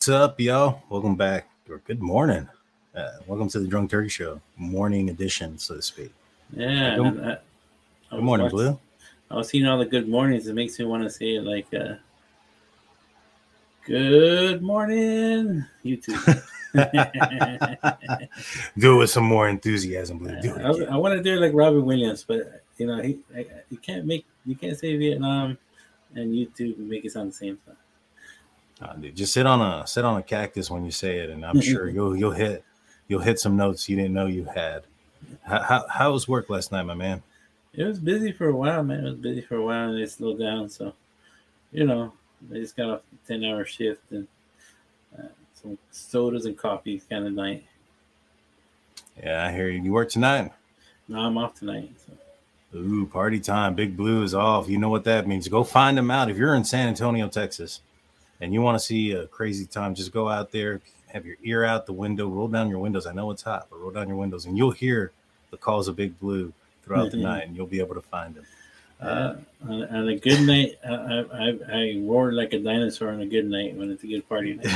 What's up, yo? Welcome back, or good morning. Welcome to the Drunk Turkey Show, morning edition, so to speak. Yeah. Good morning, Blue. I was seeing all the good mornings. It makes me want to say, like, good morning, YouTube. Do it with some more enthusiasm, Blue. Do it. I want to do it like Robin Williams, but, you know, you can't say Vietnam and YouTube and make it sound the same time. Dude, just sit on a cactus when you say it, and I'm sure you'll hit some notes you didn't know you had. How was work last night, my man? It was busy for a while, man. It was busy for a while, and it slowed down. So, you know, I just got off a 10-hour shift and some sodas and coffee kind of night. Yeah, I hear you. You work tonight? No, I'm off tonight. So. Ooh, party time! Big Blue is off. You know what that means? Go find him out if you're in San Antonio, Texas. And you want to see a crazy time, just go out there, have your ear out the window, roll down your windows. I know it's hot, but roll down your windows, and you'll hear the calls of Big Blue throughout the night, and you'll be able to find him. On a good night, I roar like a dinosaur on a good night when it's a good party night.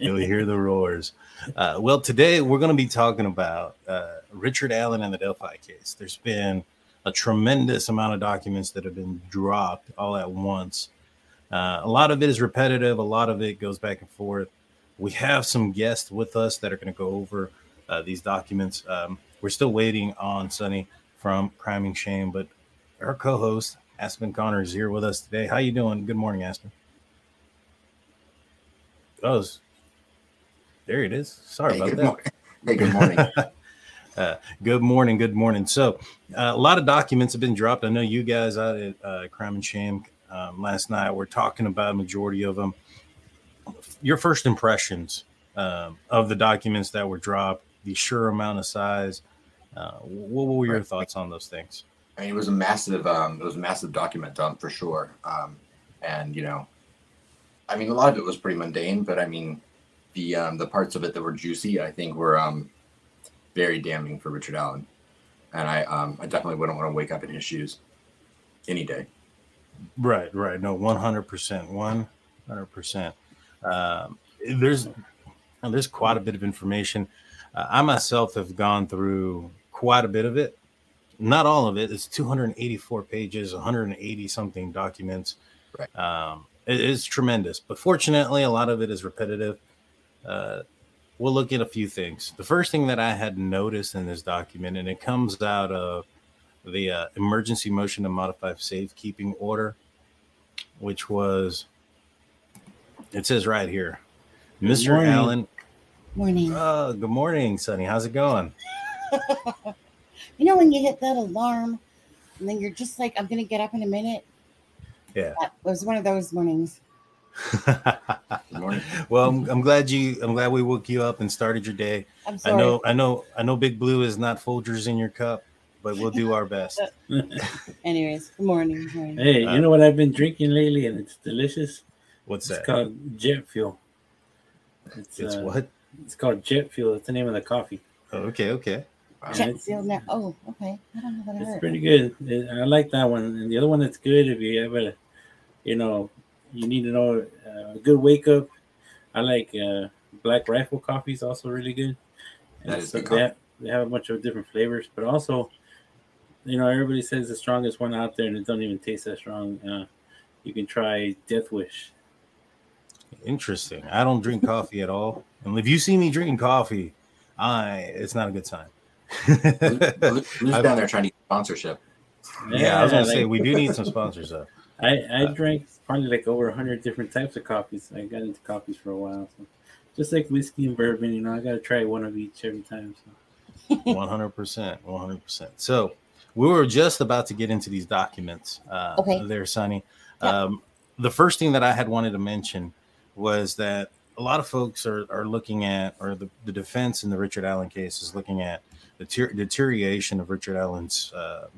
You'll hear the roars. Well, today we're going to be talking about Richard Allen and the Delphi case. There's been a tremendous amount of documents that have been dropped all at once. A lot of it is repetitive. A lot of it goes back and forth. We have some guests with us that are going to go over these documents. We're still waiting on Sonny from Criming Shame, but our co-host, Aspen Connor, is here with us today. How you doing? Good morning, Aspen. Oh, there it is. Sorry about that. Good morning. Good morning. So a lot of documents have been dropped. I know you guys out at Criming Shame last night we're talking about a majority of them. Your first impressions of the documents that were dropped, the sheer amount of size. What were your thoughts on those things? I mean, it was a massive document dump for sure. And you know, I mean, a lot of it was pretty mundane, but I mean, the parts of it that were juicy, I think, were very damning for Richard Allen. And I definitely wouldn't want to wake up in his shoes any day. Right. No, 100%. 100%. There's quite a bit of information. I myself have gone through quite a bit of it. Not all of it. It's 284 pages, 180 something documents. Right. It is tremendous. But fortunately, a lot of it is repetitive. We'll look at a few things. The first thing that I had noticed in this document, and it comes out of the emergency motion to modify safekeeping order, which was, it says right here, Mr. Morning. Allen. Morning. Oh, good morning, Sonny. How's it going? You know, when you hit that alarm and then you're just like, I'm going to get up in a minute. Yeah. That was one of those mornings. Morning. Well, I'm glad we woke you up and started your day. I'm sorry. I know Big Blue is not Folgers in your cup, but we'll do our best. Anyways, good morning. Hey, you know what I've been drinking lately, and it's delicious? What's that? It's called Jet Fuel. It's what? It's called Jet Fuel. It's the name of the coffee. Oh, okay. Jet Fuel now. Oh, okay. I don't know that I heard. It's pretty good. I like that one. And the other one that's good, if you ever, you know, you need to know a good wake up. I like Black Rifle coffee is also really good. And that is so good. They have a bunch of different flavors, but also, you know, everybody says the strongest one out there, and it don't even taste that strong. You can try Death Wish. Interesting. I don't drink coffee at all, and if you see me drinking coffee, it's not a good sign. Who's down there trying to get sponsorship? Yeah, I was gonna say we do need some sponsors though. I drank probably like over 100 different types of coffees. I got into coffees for a while, so. Just like whiskey and bourbon. You know, I gotta try one of each every time. So. 100%. So. We were just about to get into these documents there, Sonny. Yeah. The first thing that I had wanted to mention was that a lot of folks are looking at, or the defense in the Richard Allen case is looking at the deterioration of Richard Allen's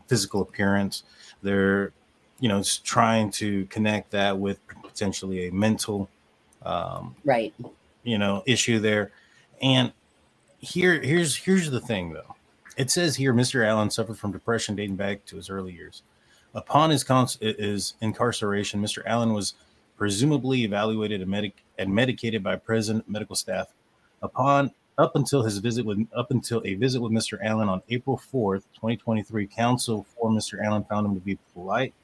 physical appearance. They're, you know, trying to connect that with potentially a mental issue there. And here's the thing, though. It says here, Mr. Allen suffered from depression dating back to his early years. Upon his incarceration, Mr. Allen was presumably evaluated and and medicated by prison medical staff. Up until a visit with Mr. Allen on April 4th, 2023, counsel for Mr. Allen found him to be polite,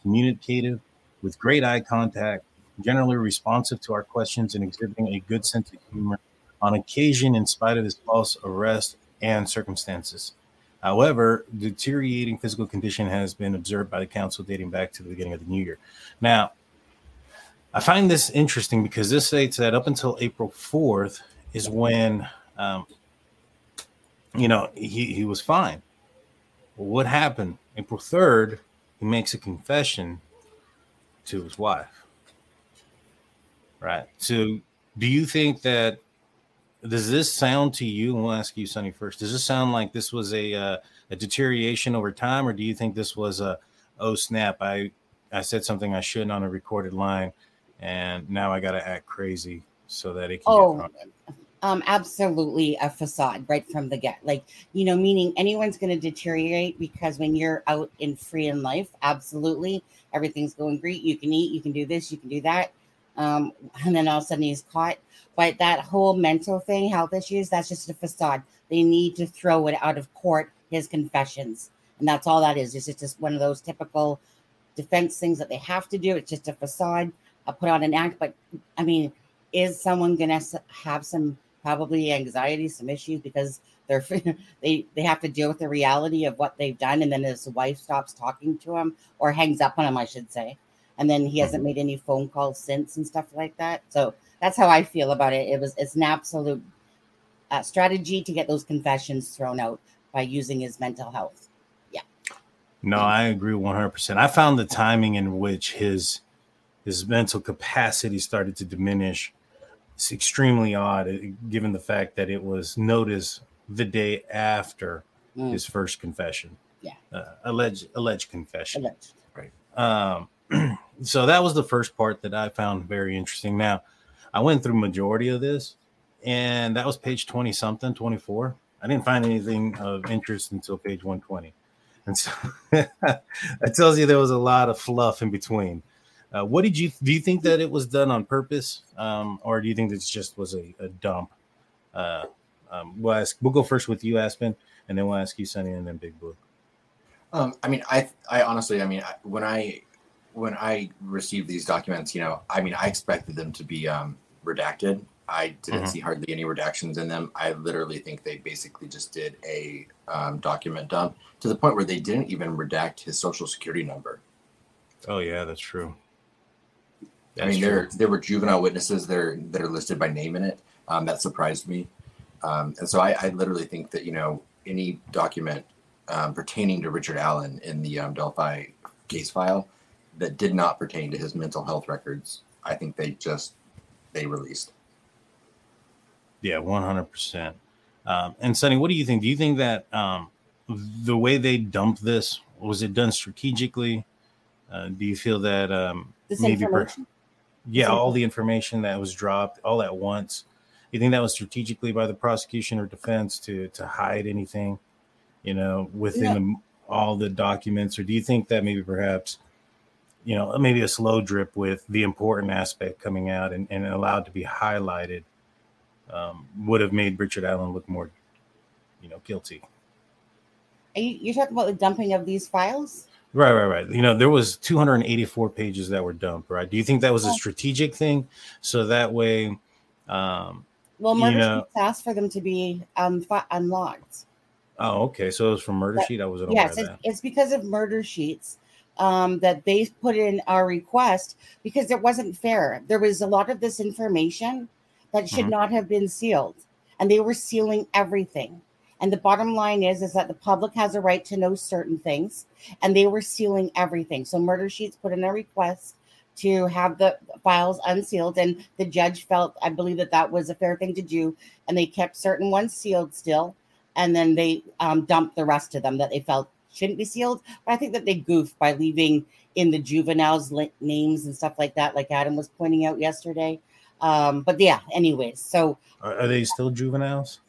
communicative, with great eye contact, generally responsive to our questions, and exhibiting a good sense of humor on occasion in spite of his false arrest and circumstances. However, deteriorating physical condition has been observed by the council dating back to the beginning of the new year. Now, I find this interesting because this states that up until April 4th is when, he was fine. Well, what happened? April 3rd, he makes a confession to his wife. Right. So do you think that, does this sound to you, and we'll ask you, Sonny, first, does this sound like this was a deterioration over time, or do you think this was I said something I shouldn't on a recorded line, and now I got to act crazy so that it can get absolutely a facade right from the get. Like, meaning anyone's going to deteriorate, because when you're out and free in life, absolutely, everything's going great. You can eat, you can do this, you can do that. And then all of a sudden he's caught. But that whole mental thing, health issues, that's just a facade. They need to throw it out of court, his confessions. And that's all that is. It's just one of those typical defense things that they have to do. It's just a facade, a put on an act. But, is someone going to have some probably anxiety, some issues, because they're they have to deal with the reality of what they've done? And then his wife stops talking to him, or hangs up on him, I should say. And then he hasn't made any phone calls since and stuff like that. So that's how I feel about it. It's an absolute strategy to get those confessions thrown out by using his mental health. Yeah. No, I agree 100%. I found the timing in which his mental capacity started to diminish. It's extremely odd, given the fact that it was noticed the day after his first confession. Yeah. Alleged confession. Alleged. Right. So that was the first part that I found very interesting. Now, I went through majority of this, and that was page 20 something, 24. I didn't find anything of interest until page 120. And so that tells you there was a lot of fluff in between. Do you think that it was done on purpose? Or do you think this just was a dump? We'll go first with you, Aspen, and then we'll ask you, Sonny, and then Big Blue. When I received these documents, I expected them to be redacted. I didn't see hardly any redactions in them. I literally think they basically just did a document dump, to the point where they didn't even redact his social security number. Oh, yeah, that's true. There were juvenile witnesses that are listed by name in it. That surprised me. And so I literally think that, any document pertaining to Richard Allen in the Delphi case file that did not pertain to his mental health records, I think they released. Yeah, 100%. And Sonny, what do you think? Do you think that the way they dumped this, was it done strategically? Do you feel that all the information that was dropped all at once, you think that was strategically by the prosecution or defense to hide anything, all the documents? Or do you think that maybe perhaps, maybe a slow drip with the important aspect coming out and allowed to be highlighted would have made Richard Allen look more, guilty? You're talking about the dumping of these files? Right. There was 284 pages that were dumped, right? Do you think that was a strategic thing? So that way, Murder Sheets asked for them to be unlocked. Oh, okay. So it was from Murder Sheet? I wasn't aware of that. It's because of Murder Sheets. That they put in our request, because it wasn't fair. There was a lot of this information that should not have been sealed, and they were sealing everything. And the bottom line is that the public has a right to know certain things, and they were sealing everything. So Murder Sheets put in a request to have the files unsealed, and the judge felt, I believe, that was a fair thing to do, and they kept certain ones sealed still, and then they dumped the rest of them that they felt shouldn't be sealed. But I think that they goofed by leaving in the juveniles names and stuff like that, like Adam was pointing out yesterday. But yeah, anyways, so are they still juveniles?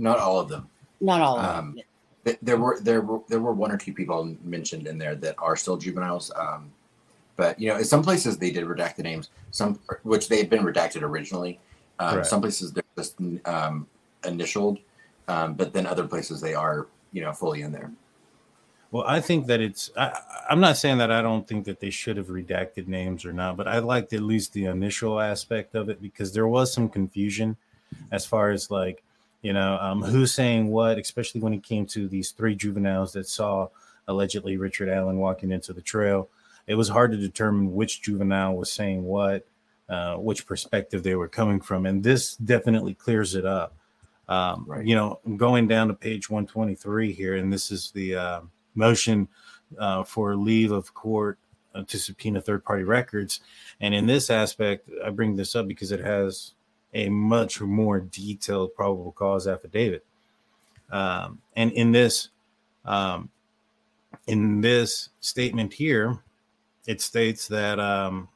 Not all of them. There were one or two people mentioned in there that are still juveniles. But, you know, in some places they did redact the names, some which they had been redacted originally. Right. Some places they're just initialed, but then other places they are, you know, fully in there. Well, I think that it's, I'm not saying that I don't think that they should have redacted names or not, but I liked at least the initial aspect of it because there was some confusion as far as, like, you know, who's saying what, especially when it came to these three juveniles that saw allegedly Richard Allen walking into the trail. It was hard to determine which juvenile was saying what, which perspective they were coming from. And this definitely clears it up. Right. You know, going down to page 123 here, and this is the motion for leave of court to subpoena third-party records. And in this aspect, I bring this up because it has a much more detailed probable cause affidavit. And in this statement here, it states that,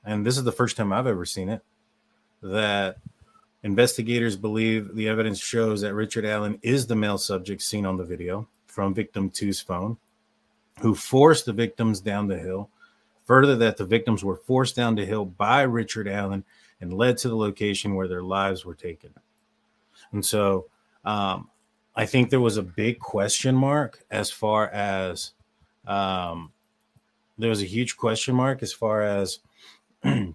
and this is the first time I've ever seen it, that investigators believe the evidence shows that Richard Allen is the male subject seen on the video from victim two's phone, who forced the victims down the hill. Further, that the victims were forced down the hill by Richard Allen and led to the location where their lives were taken. And so I think there was a big question mark as far as there was a huge question mark as far as, you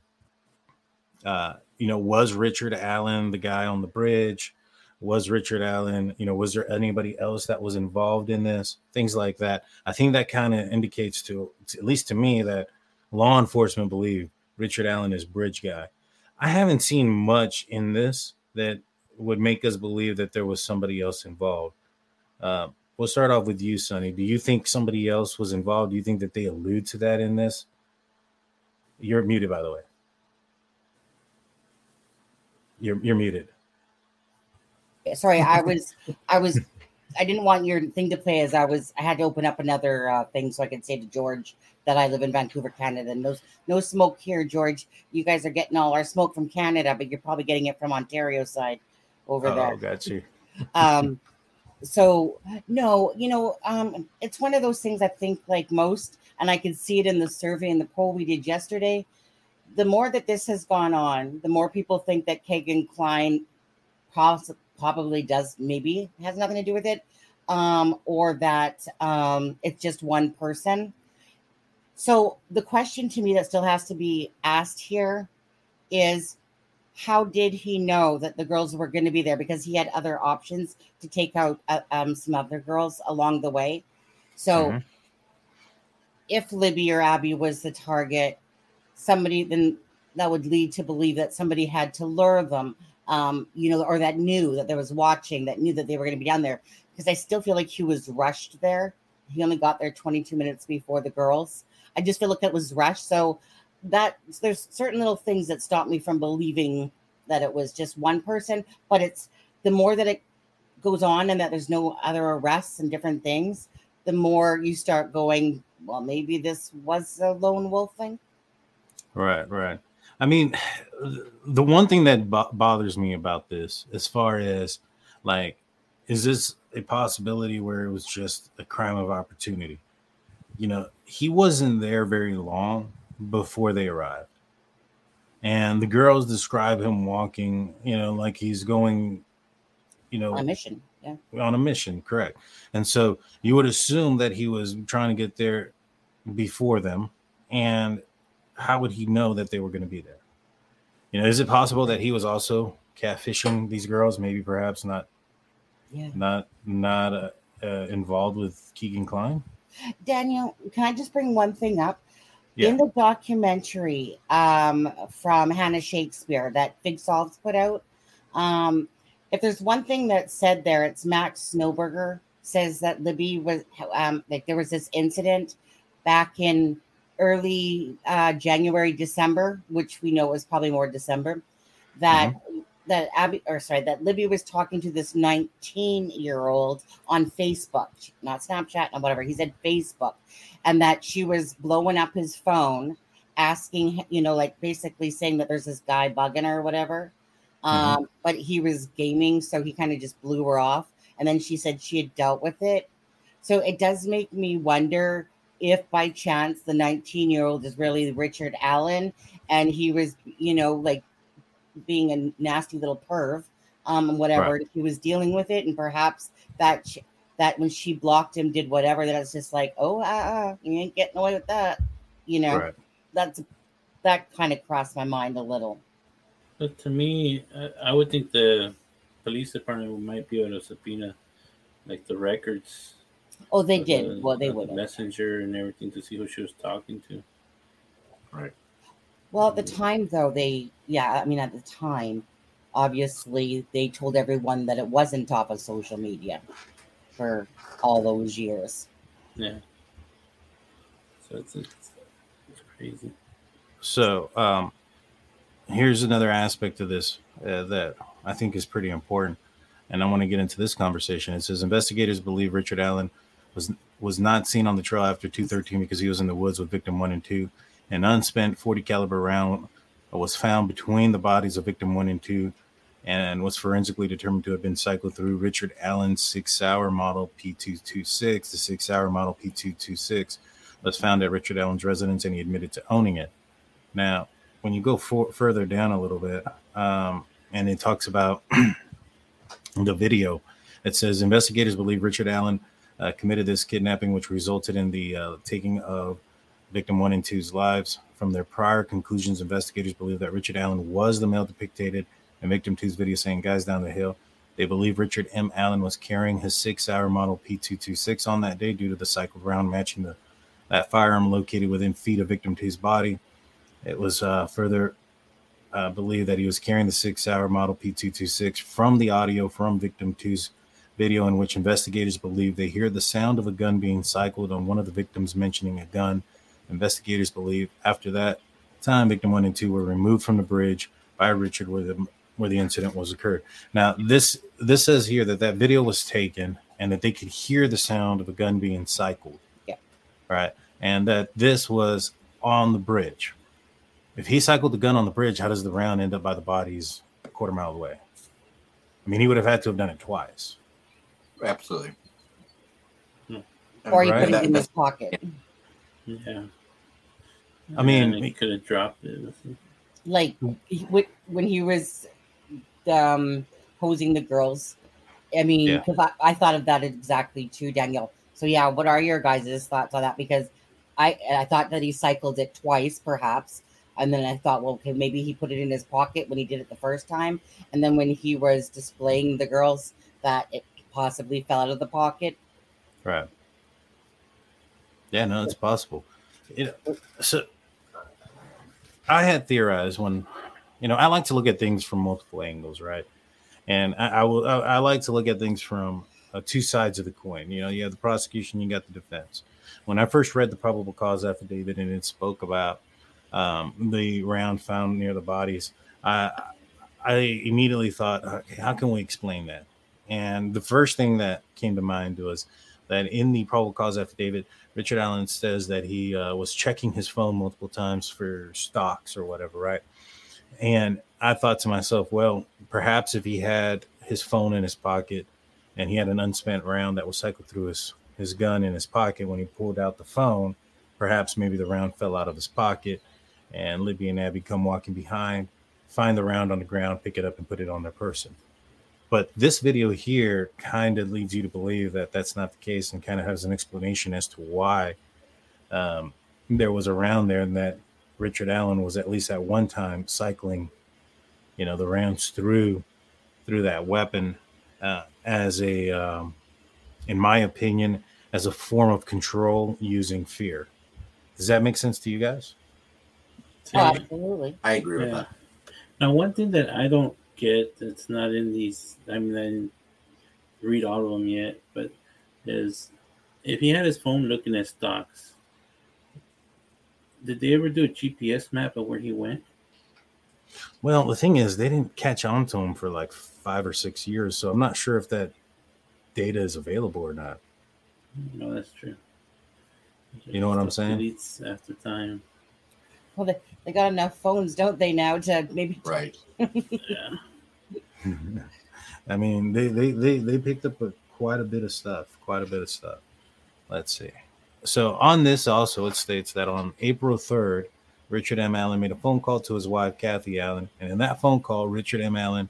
know, was Richard Allen the guy on the bridge? Was Richard Allen, you know, was there anybody else that was involved in this? Things like that. I think that kind of indicates to, at least to me, that law enforcement believe Richard Allen is bridge guy. I haven't seen much in this that would make us believe that there was somebody else involved. We'll start off with you, Sonny. Do you think somebody else was involved? Do you think that they allude to that in this? You're muted, by the way. You're muted. Sorry, I was, I didn't want your thing to play as I had to open up another thing so I could say to George that I live in Vancouver, Canada. No smoke here, George. You guys are getting all our smoke from Canada, but you're probably getting it from Ontario side over there. Oh, got you. So no, you know, it's one of those things I think like most, and I can see it in the survey and the poll we did yesterday. The more that this has gone on, the more people think that Keegan Kline probably does, maybe has nothing to do with it, or that it's just one person. So the question to me that still has to be asked here is, how did he know that the girls were going to be there? Because he had other options to take out some other girls along the way. So mm-hmm. if Libby or Abby was the target, somebody then that would lead to believe that somebody had to lure them, you know, or that knew that there was watching, that knew that they were going to be down there. Because I still feel like he was rushed there. He only got there 22 minutes before the girls. I just feel like that was rushed. So that there's certain little things that stop me from believing that it was just one person, but it's the more that it goes on and that there's no other arrests and different things, the more you start going, well, maybe this was a lone wolf thing. Right, right. I mean, the one thing that bothers me about this, as far as like, is this a possibility where it was just a crime of opportunity? You know, he wasn't there very long before they arrived, and the girls describe him walking, you know, like he's going, you know, on a mission. Yeah, on a mission, correct. And so you would assume that he was trying to get there before them, and how would he know that they were going to be there? You know, is it possible that he was also catfishing these girls? Maybe, perhaps not. Yeah. Not involved with Keegan Kline. Daniel, can I just bring one thing up? Yeah. In the documentary from Hannah Shakespeare that Fig Solves put out, if there's one thing that's said there, it's Max Snowberger says that Libby was like there was this incident back in early January, December, which we know was probably more December, that mm-hmm. that Libby was talking to this 19-year-old on Facebook, not Snapchat, not whatever. He said Facebook. And that she was blowing up his phone, asking, you know, like basically saying that there's this guy bugging her or whatever. Mm-hmm. But he was gaming, so he kind of just blew her off. And then she said she had dealt with it. So it does make me wonder if by chance the 19-year-old is really Richard Allen and he was, you know, like being a nasty little perv, whatever, right. He was dealing with it. And perhaps that when she blocked him, did whatever, that it's just like, you ain't getting away with that. You know, right. That kind of crossed my mind a little. But to me, I would think the police department might be able to subpoena like the records. Oh, they did. Well, they would. The messenger and everything to see who she was talking to. Right. Well, at the time, though, at the time, obviously, they told everyone that it wasn't off of social media for all those years. Yeah. So it's crazy. So here's another aspect of this that I think is pretty important. And I want to get into this conversation. It says investigators believe Richard Allen was not seen on the trail after 2/13 because he was in the woods with victim 1 and 2. An unspent .40 caliber round was found between the bodies of victim 1 and 2, and was forensically determined to have been cycled through Richard Allen's SIG Sauer model P226. The SIG Sauer model P226 was found at Richard Allen's residence, and he admitted to owning it. Now, when you go further down a little bit, and it talks about the video, it says investigators believe Richard Allen committed this kidnapping, which resulted in the taking of victim 1 and 2's lives. From their prior conclusions, investigators believe that Richard Allen was the male depicted in victim 2's video saying, "Guys down the hill." They believe Richard M. Allen was carrying his SIG Sauer model P226 on that day due to the cycled round matching that firearm located within feet of victim 2's body. It was further believed that he was carrying the SIG Sauer model P226 from the audio from victim 2's video, in which investigators believe they hear the sound of a gun being cycled on one of the victims mentioning a gun. Investigators believe after that time, victim 1 and 2 were removed from the bridge by Richard where the incident was occurred. Now, this says here that video was taken and that they could hear the sound of a gun being cycled. Yeah. Right. And that this was on the bridge. If he cycled the gun on the bridge, how does the round end up by the bodies a quarter mile away? I mean, he would have had to have done it twice. Absolutely. Yeah. Or he put it in his pocket. Yeah. I mean, he could have dropped it. Like when he was hosing the girls. I mean, because I thought of that exactly too, Danielle. So yeah, what are your guys' thoughts on that? Because I thought that he cycled it twice, perhaps. And then I thought, well, okay, maybe he put it in his pocket when he did it the first time. And then when he was displaying the girls, that it possibly fell out of the pocket. Right. Yeah, no, it's possible. So I had theorized when, you know, I like to look at things from multiple angles, right? And I like to look at things from two sides of the coin. You know, you have the prosecution, you got the defense. When I first read the probable cause affidavit and it spoke about the round found near the bodies, I immediately thought, okay, how can we explain that? And the first thing that came to mind was that in the probable cause affidavit, Richard Allen says that he was checking his phone multiple times for stocks or whatever, right? And I thought to myself, well, perhaps if he had his phone in his pocket and he had an unspent round that was cycled through his gun in his pocket when he pulled out the phone, perhaps maybe the round fell out of his pocket and Libby and Abby come walking behind, find the round on the ground, pick it up and put it on their person. But this video here kind of leads you to believe that that's not the case and kind of has an explanation as to why there was a round there and that Richard Allen was at least at one time cycling, you know, the rounds through that weapon as a, in my opinion, as a form of control using fear. Does that make sense to you guys? Oh, absolutely. I agree with that. Now, one thing that I don't get, it's not in these, I mean, I didn't read all of them yet, but is if he had his phone looking at stocks, did they ever do a GPS map of where he went? Well, the thing is, they didn't catch on to him for like 5 or 6 years, so I'm not sure if that data is available or not. No, that's true. You know what I'm saying? Deletes after time. Well, they got enough phones, don't they, now to maybe... Right. Yeah. I mean, they picked up quite a bit of stuff. Let's see. So on this also, it states that on April 3rd, Richard M. Allen made a phone call to his wife, Kathy Allen. And in that phone call, Richard M. Allen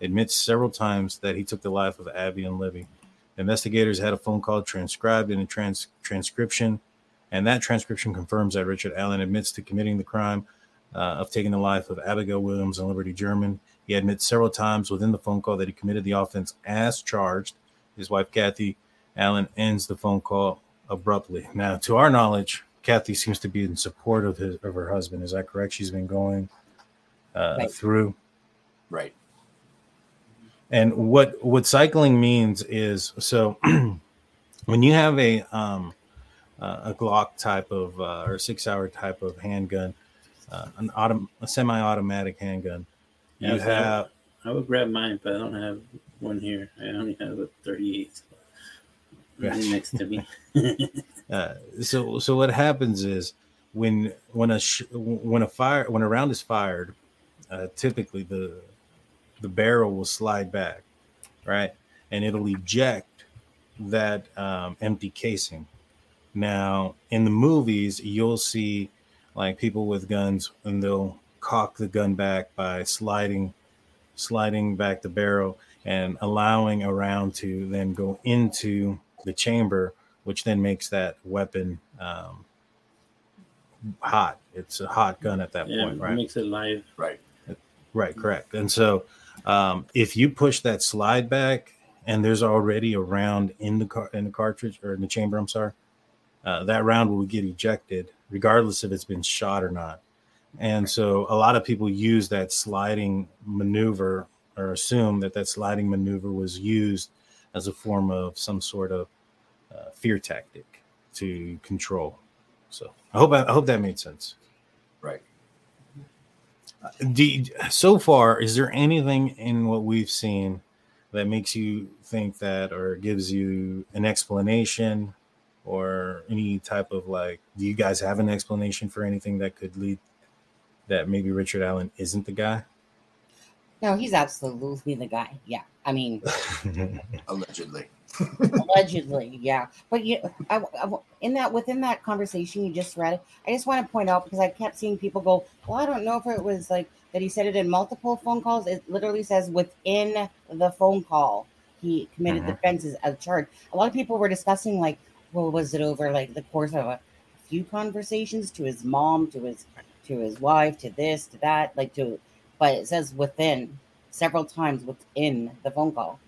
admits several times that he took the life of Abby and Libby. Investigators had a phone call transcribed in a transcription. And that transcription confirms that Richard Allen admits to committing the crime of taking the life of Abigail Williams and Liberty German. He admits several times within the phone call that he committed the offense as charged. His wife, Kathy Allen, ends the phone call abruptly. Now, to our knowledge, Kathy seems to be in support of her husband. Is that correct? She's been going through. Right. And what cycling means is, so when you have a Glock type of or 6 hour type of handgun, a semi-automatic handgun, yeah, you have. I would grab mine, but I don't have one here. I only have a 38. Next to me. So what happens is when a round is fired, typically the barrel will slide back, right, and it'll eject that empty casing. Now in the movies, you'll see like people with guns, and they'll cock the gun back by sliding back the barrel and allowing a round to then go into the chamber, which then makes that weapon hot. It's a hot gun at that point, right? It makes it live. Right, correct. And so if you push that slide back and there's already a round in the cartridge or in the chamber, I'm sorry, that round will get ejected regardless if it's been shot or not. And so a lot of people use that sliding maneuver or assume that sliding maneuver was used as a form of some sort of fear tactic to control. So I hope that made sense. Right. So far, is there anything in what we've seen that makes you think that, or gives you an explanation, or any type of like, do you guys have an explanation for anything that could lead that maybe Richard Allen isn't the guy? No, he's absolutely the guy. Yeah. I mean, allegedly. Yeah. But within that conversation you just read, I just want to point out, because I kept seeing people go, well, I don't know if it was like that he said it in multiple phone calls. It literally says within the phone call, he committed the offenses as charged. A lot of people were discussing like, well, was it over like the course of a few conversations to his mom, to his wife, to this, to that, but it says within several times within the phone call,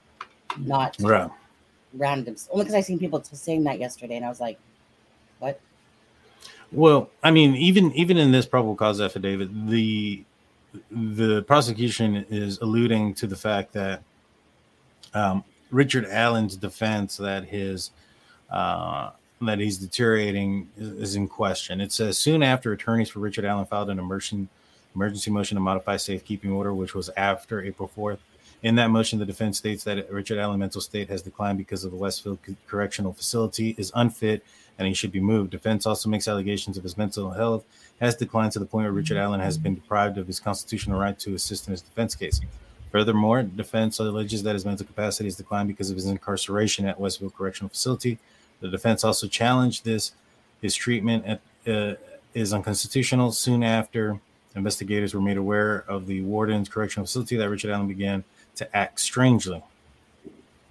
not random. Only because I seen people saying that yesterday, and I was like, "What?" Well, I mean, even in this probable cause affidavit, the prosecution is alluding to the fact that Richard Allen's defense that he's deteriorating is in question. It says soon after attorneys for Richard Allen filed an emergency motion to modify safekeeping order, which was after April 4th. In that motion, the defense states that Richard Allen's mental state has declined because of the Westfield Correctional Facility is unfit and he should be moved. Defense also makes allegations of his mental health has declined to the point where Richard Allen has been deprived of his constitutional right to assist in his defense case. Furthermore, defense alleges that his mental capacity has declined because of his incarceration at Westfield Correctional Facility. The defense also challenged this. His treatment is unconstitutional. Soon after, investigators were made aware of the warden's correctional facility that Richard Allen began to act strangely.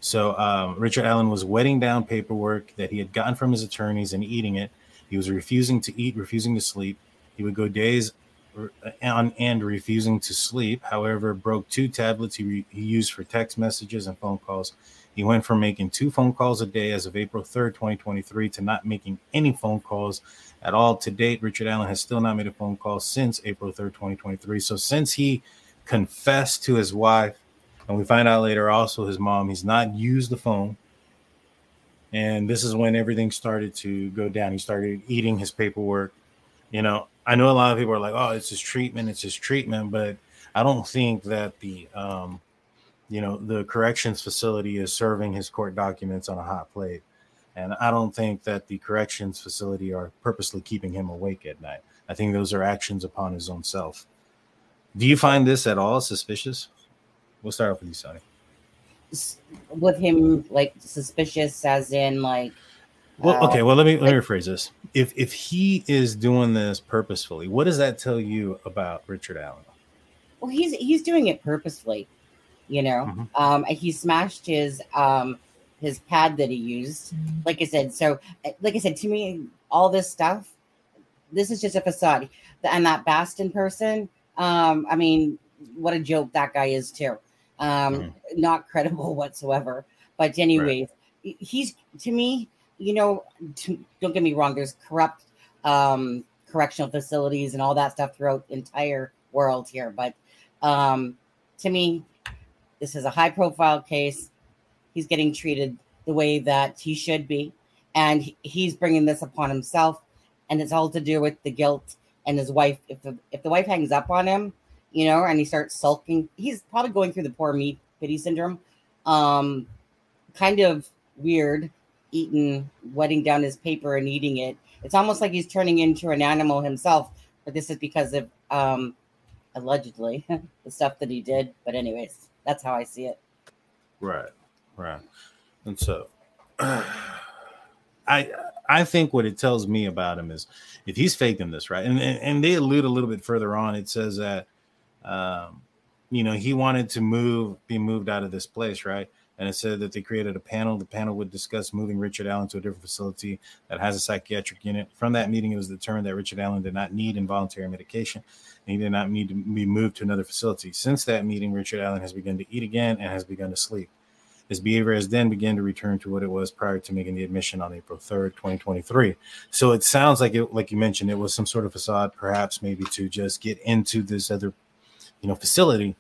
So Richard Allen was wetting down paperwork that he had gotten from his attorneys and eating it. He was refusing to eat, refusing to sleep. He would go days on end refusing to sleep. However, broke two tablets he used for text messages and phone calls. He went from making two phone calls a day as of April 3rd, 2023, to not making any phone calls at all. To date, Richard Allen has still not made a phone call since April 3rd, 2023. So since he confessed to his wife, and we find out later also his mom, he's not used the phone. And this is when everything started to go down. He started eating his paperwork. You know, I know a lot of people are like, oh, it's his treatment. But I don't think that the corrections facility is serving his court documents on a hot plate. And I don't think that the corrections facility are purposely keeping him awake at night. I think those are actions upon his own self. Do you find this at all suspicious? We'll start off with you, Sonny. With him, like, suspicious as in, like... Well, okay. Well, let me rephrase this. If he is doing this purposefully, what does that tell you about Richard Allen? Well, he's doing it purposefully, you know. Mm-hmm. He smashed his pad that he used, like I said. So, like I said, to me, all this stuff, this is just a facade. And that Bastin person, I mean, what a joke that guy is too. Mm-hmm. Not credible whatsoever. But anyways, right. He's, to me, you know, don't get me wrong. There's corrupt correctional facilities and all that stuff throughout the entire world here. But to me, this is a high profile case. He's getting treated the way that he should be. And he's bringing this upon himself. And it's all to do with the guilt and his wife. If the wife hangs up on him, you know, and he starts sulking, he's probably going through the poor me pity syndrome. Kind of weird. Eating, wetting down his paper and eating it. It's almost like he's turning into an animal himself, but this is because of allegedly the stuff that he did. But anyways, that's how I see it. Right. And so I think what it tells me about him is if he's faking this, right? And they allude a little bit further on. It says that, you know, he wanted to be moved out of this place, right? And it said that they created a panel. The panel would discuss moving Richard Allen to a different facility that has a psychiatric unit. From that meeting, it was determined that Richard Allen did not need involuntary medication, and he did not need to be moved to another facility. Since that meeting, Richard Allen has begun to eat again and has begun to sleep. His behavior has then begun to return to what it was prior to making the admission on April 3rd, 2023. So it sounds like, like you mentioned, it was some sort of facade, perhaps maybe to just get into this other, you know, facility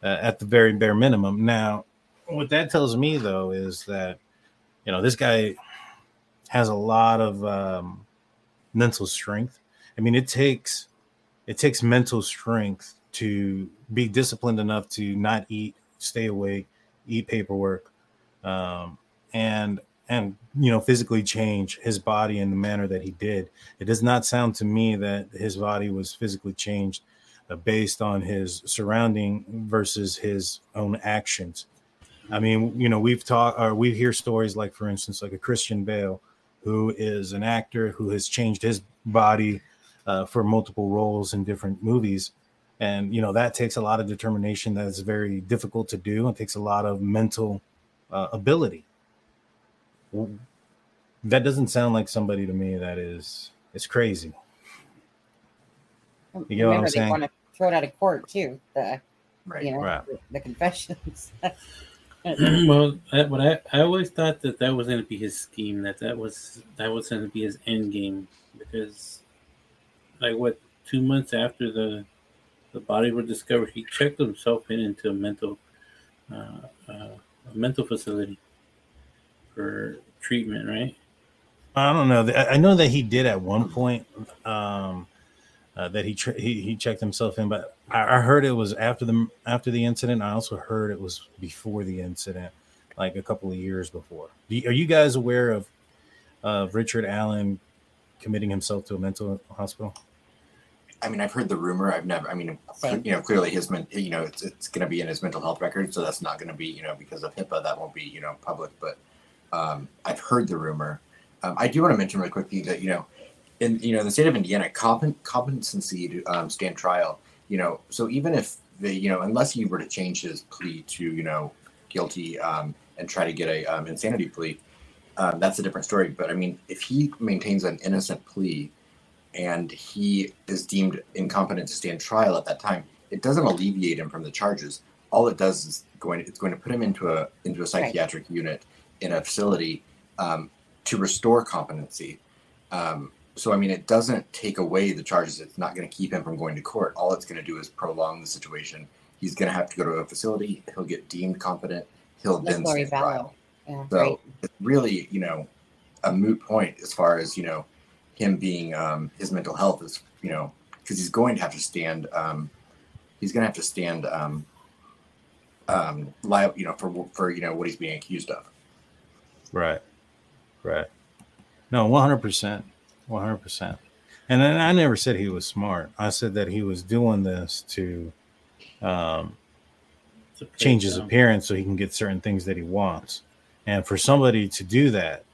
at the very bare minimum. Now, what that tells me, though, is that, you know, this guy has a lot of mental strength. I mean, it takes mental strength to be disciplined enough to not eat, stay awake, eat paperwork, and you know, physically change his body in the manner that he did. It does not sound to me that his body was physically changed based on his surrounding versus his own actions. I mean, you know, we hear stories like, for instance, like a Christian Bale, who is an actor who has changed his body for multiple roles in different movies. And, you know, that takes a lot of determination. That is very difficult to do. It takes a lot of mental ability. That doesn't sound like somebody to me that is crazy. You know what I'm saying? They want to throw it out of court, too. The confessions. Well, I always thought that was going to be his scheme, that was going to be his end game, because, like, what, 2 months after the body was discovered, he checked himself into a mental facility for treatment, right? I don't know. I know that he did at one point that he checked himself in, but I heard it was after the incident. I also heard it was before the incident, like a couple of years before. Are you guys aware of Richard Allen committing himself to a mental hospital? I mean, I've heard the rumor. I've never. I mean, you know, clearly you know, it's going to be in his mental health record, so that's not going to be, you know, because of HIPAA, that won't be, you know, public. But I've heard the rumor. I do want to mention really quickly that, you know, in, you know, the state of Indiana, competency to stand trial. You know, so even if you know, unless he were to change his plea to, you know, guilty and try to get a insanity plea, that's a different story. But I mean, if he maintains an innocent plea and he is deemed incompetent to stand trial at that time, it doesn't alleviate him from the charges. All it does is it's going to put him into a psychiatric unit in a facility to restore competency. So, I mean, it doesn't take away the charges. It's not going to keep him from going to court. All it's going to do is prolong the situation. He's going to have to go to a facility. He'll get deemed competent. He'll then stand trial. Yeah, so right. It's really, you know, a moot point as far as, you know, him being his mental health is, you know, because he's going to have to stand. He's going to have to stand liable, you know, for you know, what he's being accused of. Right. No, 100%. 100%. And I never said he was smart. I said that he was doing this to change his appearance so he can get certain things that he wants. And for somebody to do that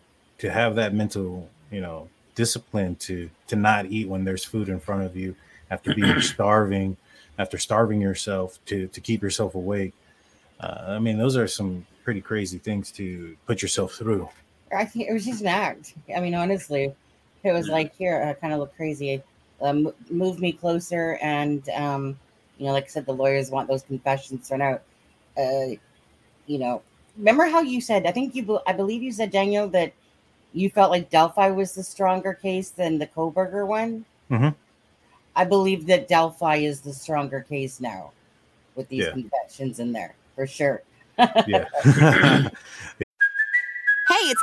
to have that mental, you know, discipline to not eat when there's food in front of you after being starving, after starving yourself to keep yourself awake. I mean, those are some pretty crazy things to put yourself through. I think it was just an act. I mean, honestly, it was like, here, I kind of look crazy. Move me closer. And, you know, like I said, the lawyers want those confessions thrown out. You know, remember how you said, I believe you said, Daniel, that you felt like Delphi was the stronger case than the Kohberger one. Mm-hmm. I believe that Delphi is the stronger case now with these confessions in there for sure. Yeah. Hey, it's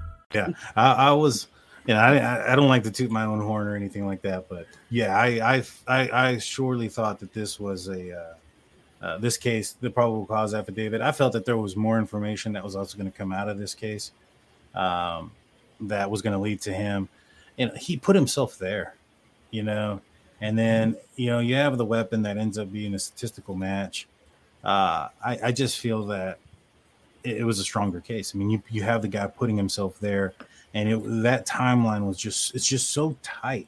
Yeah, I was, you know, I don't like to toot my own horn or anything like that, but yeah, I surely thought that this was this case, the probable cause affidavit. I felt that there was more information that was also going to come out of this case, that was going to lead to him, and he put himself there, you know, and then, you know, you have the weapon that ends up being a statistical match. I just feel that it was a stronger case. I mean, you have the guy putting himself there, and that timeline was it's just so tight.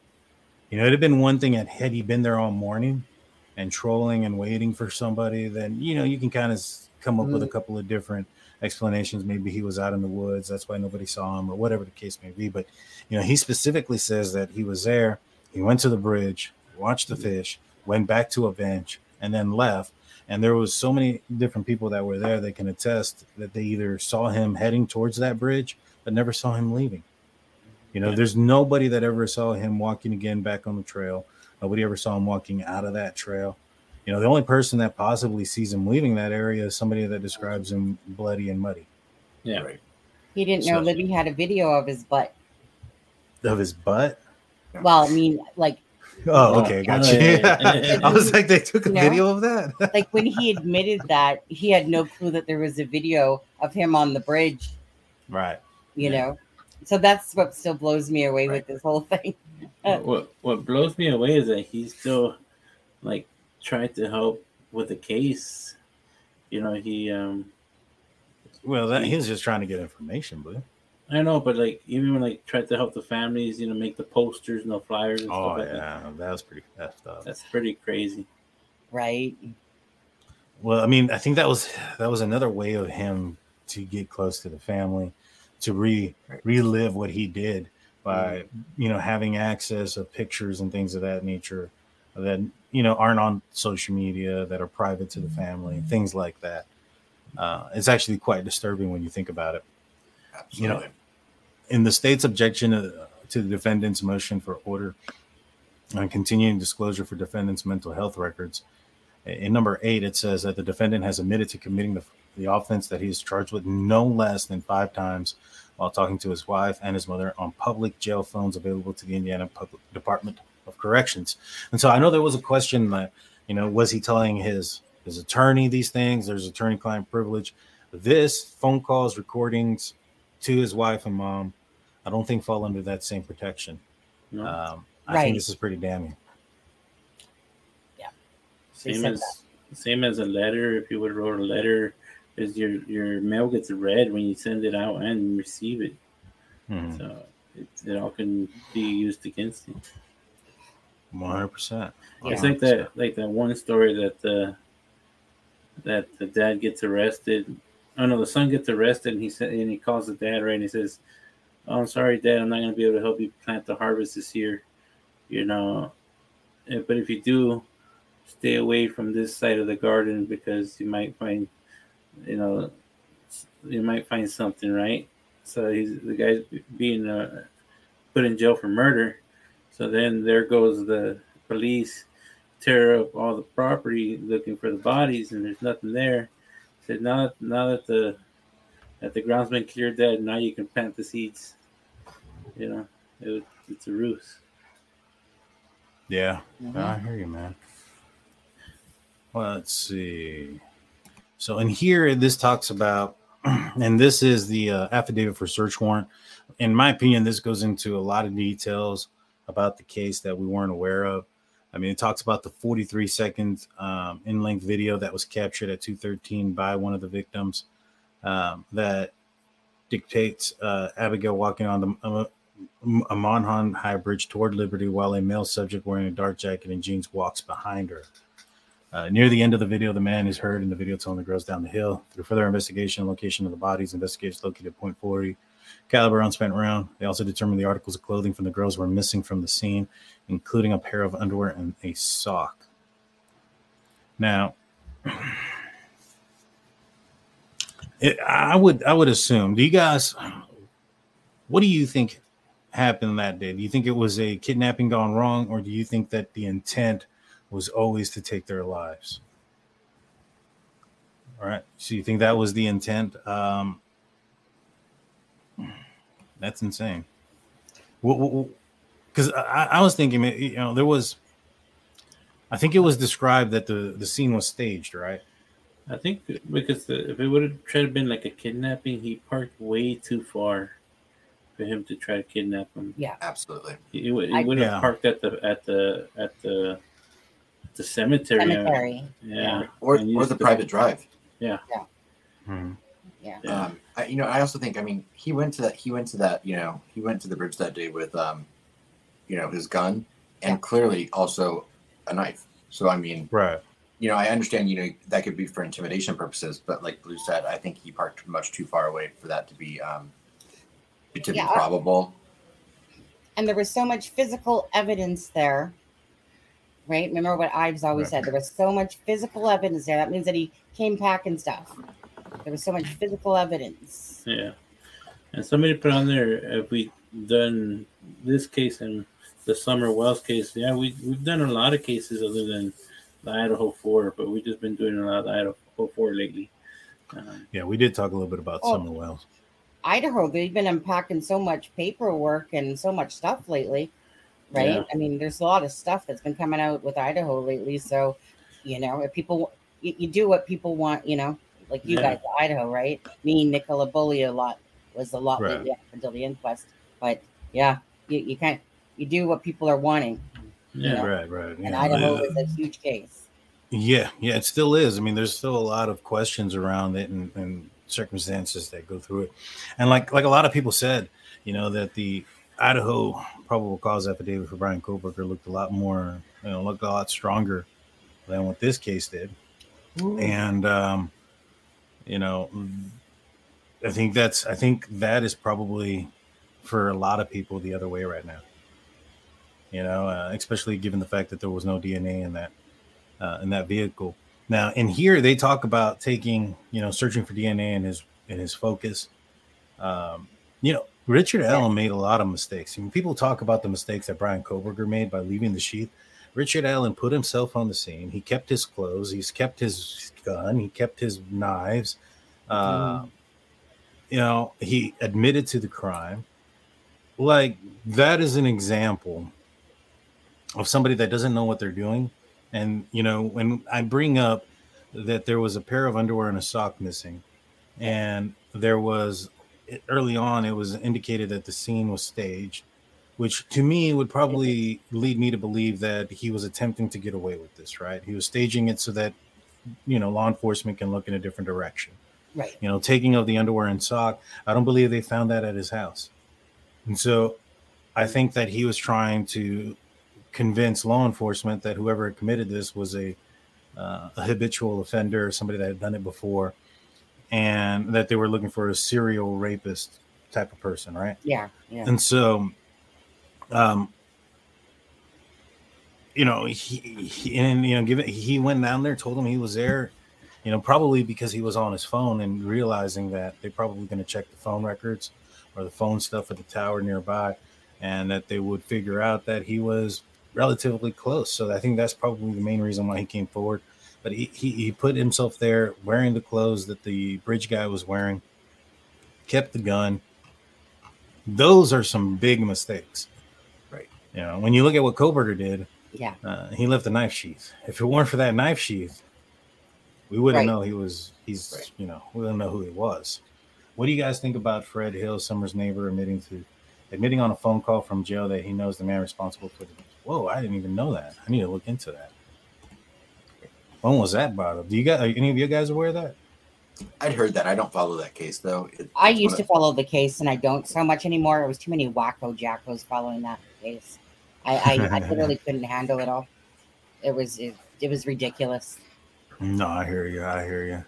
You know, it'd have been one thing had he been there all morning and trolling and waiting for somebody, then, you know, you can kind of come up with a couple of different explanations. Maybe he was out in the woods. That's why nobody saw him, or whatever the case may be. But, you know, he specifically says that he was there. He went to the bridge, watched the fish, went back to a bench, and then left. And there was so many different people that were there that can attest that they either saw him heading towards that bridge, but never saw him leaving. You know, there's nobody that ever saw him walking again back on the trail. Nobody ever saw him walking out of that trail. You know, the only person that possibly sees him leaving that area is somebody that describes him bloody and muddy. Yeah. Right. He didn't know Libby had a video of his butt. Of his butt? Well, I mean, like, oh, okay, gotcha. Yeah. I was like, they took a video of that? Like, when he admitted that, he had no clue that there was a video of him on the bridge. Right. You know? So that's what still blows me away with this whole thing. What blows me away is that he still, like, tried to help with the case. You know, he... well, he was just trying to get information, but... I know, but like even when like tried to help the families, you know, make the posters and the flyers and stuff like that. Oh yeah, that was pretty messed up. That's pretty crazy, right? Well, I mean, I think that was another way of him to get close to the family, to relive what he did by you know having access of pictures and things of that nature that you know aren't on social media, that are private to the family, things like that. It's actually quite disturbing when you think about it. Absolutely. You know, in the state's objection to the defendant's motion for order on continuing disclosure for defendant's mental health records, in number 8, it says that the defendant has admitted to committing the offense that he is charged with no less than 5 times while talking to his wife and his mother on public jail phones available to the Indiana Public Department of Corrections. And so I know there was a question that, you know, was he telling his attorney these things? There's attorney-client privilege. This, phone calls, recordings to his wife and mom, I don't think fall under that same protection. No. I think this is pretty damning. Yeah. Same as a letter. If you would have wrote a letter, because your mail gets read when you send it out and receive it. Mm-hmm. So it all can be used against you. 100%. It's like that one story that the dad gets arrested. I know the son gets arrested, and he calls the dad, right? And he says, "Oh, I'm sorry, Dad, I'm not going to be able to help you plant the harvest this year, you know. But if you do, stay away from this side of the garden because you might find, you know, something, right?" So the guy's being put in jail for murder. So then there goes the police, tear up all the property looking for the bodies, and there's nothing there. Said now that the ground's been cleared, Dad, now you can plant the seeds. You know, It's a ruse. Yeah, mm-hmm. I hear you, man. Well, let's see. So in here, this talks about, and this is the affidavit for search warrant. In my opinion, this goes into a lot of details about the case that we weren't aware of. I mean, it talks about the 43-second in-length video that was captured at 2:13 by one of the victims that dictates Abigail walking on the Monhon High Bridge toward Liberty while a male subject wearing a dark jacket and jeans walks behind her. Near the end of the video, the man is heard in the video telling the girls down the hill. Through further investigation, location of the bodies, investigators located at .40 caliber unspent round. They also determined the articles of clothing from the girls were missing from the scene, including a pair of underwear and a sock. Now, I would assume. Do you guys? What do you think happened that day? Do you think it was a kidnapping gone wrong, or do you think that the intent was always to take their lives? All right. So you think that was the intent? That's insane. Because I was thinking, you know, I think it was described that the scene was staged, right? I think because if it would have tried to been like a kidnapping, he parked way too far for him to try to kidnap him. Yeah, absolutely. He would have parked at the cemetery. Yeah, or the private drive. Yeah, yeah, mm-hmm. Yeah. I also think. I mean, he went to that. You know, he went to the bridge that day with, you know, his gun and clearly also a knife. So I mean, right. You know, I understand. You know, that could be for intimidation purposes, but like Blue said, I think he parked much too far away for that to be be probable. And there was so much physical evidence there. Right? Remember what Ives always said. There was so much physical evidence there. That means that he came packing stuff. There was so much physical evidence. Yeah. And somebody put on there, have we done this case and the Summer Wells case? Yeah, we've done a lot of cases other than the Idaho 4, but we've just been doing a lot of Idaho 4 lately. Yeah, we did talk a little bit about Summer Wells. Idaho, they've been unpacking so much paperwork and so much stuff lately. Right. Yeah. I mean, there's a lot of stuff that's been coming out with Idaho lately. So, you know, if people, you do what people want, you know, like you guys, Idaho, right? Me, Nicola Bully was a lot lately up until the inquest. But yeah, you can't, you do what people are wanting. Yeah. You know? Right. And Idaho is a huge case. Yeah. Yeah. It still is. I mean, there's still a lot of questions around it and circumstances that go through it. And like a lot of people said, you know, that the Idaho probable cause affidavit for Bryan Kohberger looked a lot stronger than what this case did. Ooh. And, you know, I think that is probably for a lot of people the other way right now, you know, especially given the fact that there was no DNA in that vehicle. Now in here, they talk about taking, you know, searching for DNA in his Focus. You know, Richard Allen made a lot of mistakes. I mean, people talk about the mistakes that Bryan Kohberger made by leaving the sheath. Richard Allen put himself on the scene. He kept his clothes. He's kept his gun. He kept his knives. You know, he admitted to the crime. Like, that is an example of somebody that doesn't know what they're doing. And, you know, when I bring up that there was a pair of underwear and a sock missing, and there was... early on, it was indicated that the scene was staged, which to me would probably lead me to believe that he was attempting to get away with this, right? He was staging it so that, you know, law enforcement can look in a different direction. Right. You know, taking of the underwear and sock, I don't believe they found that at his house. And so I think that he was trying to convince law enforcement that whoever committed this was a habitual offender, somebody that had done it before. And that they were looking for a serial rapist type of person, right? Yeah. And so, you know, he went down there, told him he was there, you know, probably because he was on his phone and realizing that they're probably going to check the phone records or the phone stuff at the tower nearby, and that they would figure out that he was relatively close. So I think that's probably the main reason why he came forward. But he put himself there wearing the clothes that the bridge guy was wearing, kept the gun. Those are some big mistakes. You know, when you look at what Kohberger did, yeah, he left a knife sheath. If it weren't for that knife sheath, we wouldn't know he was. He's you know, we wouldn't know who he was. What do you guys think about Fred Hill, Summer's neighbor, admitting on a phone call from jail that he knows the man responsible for the... Whoa, I didn't even know that. I need to look into that. When was that brought up? Are any of you guys aware of that? I'd heard that. I don't follow that case, though. I used to follow the case, and I don't so much anymore. It was too many wacko jackos following that case. I literally couldn't handle it all. It was ridiculous. No, I hear you.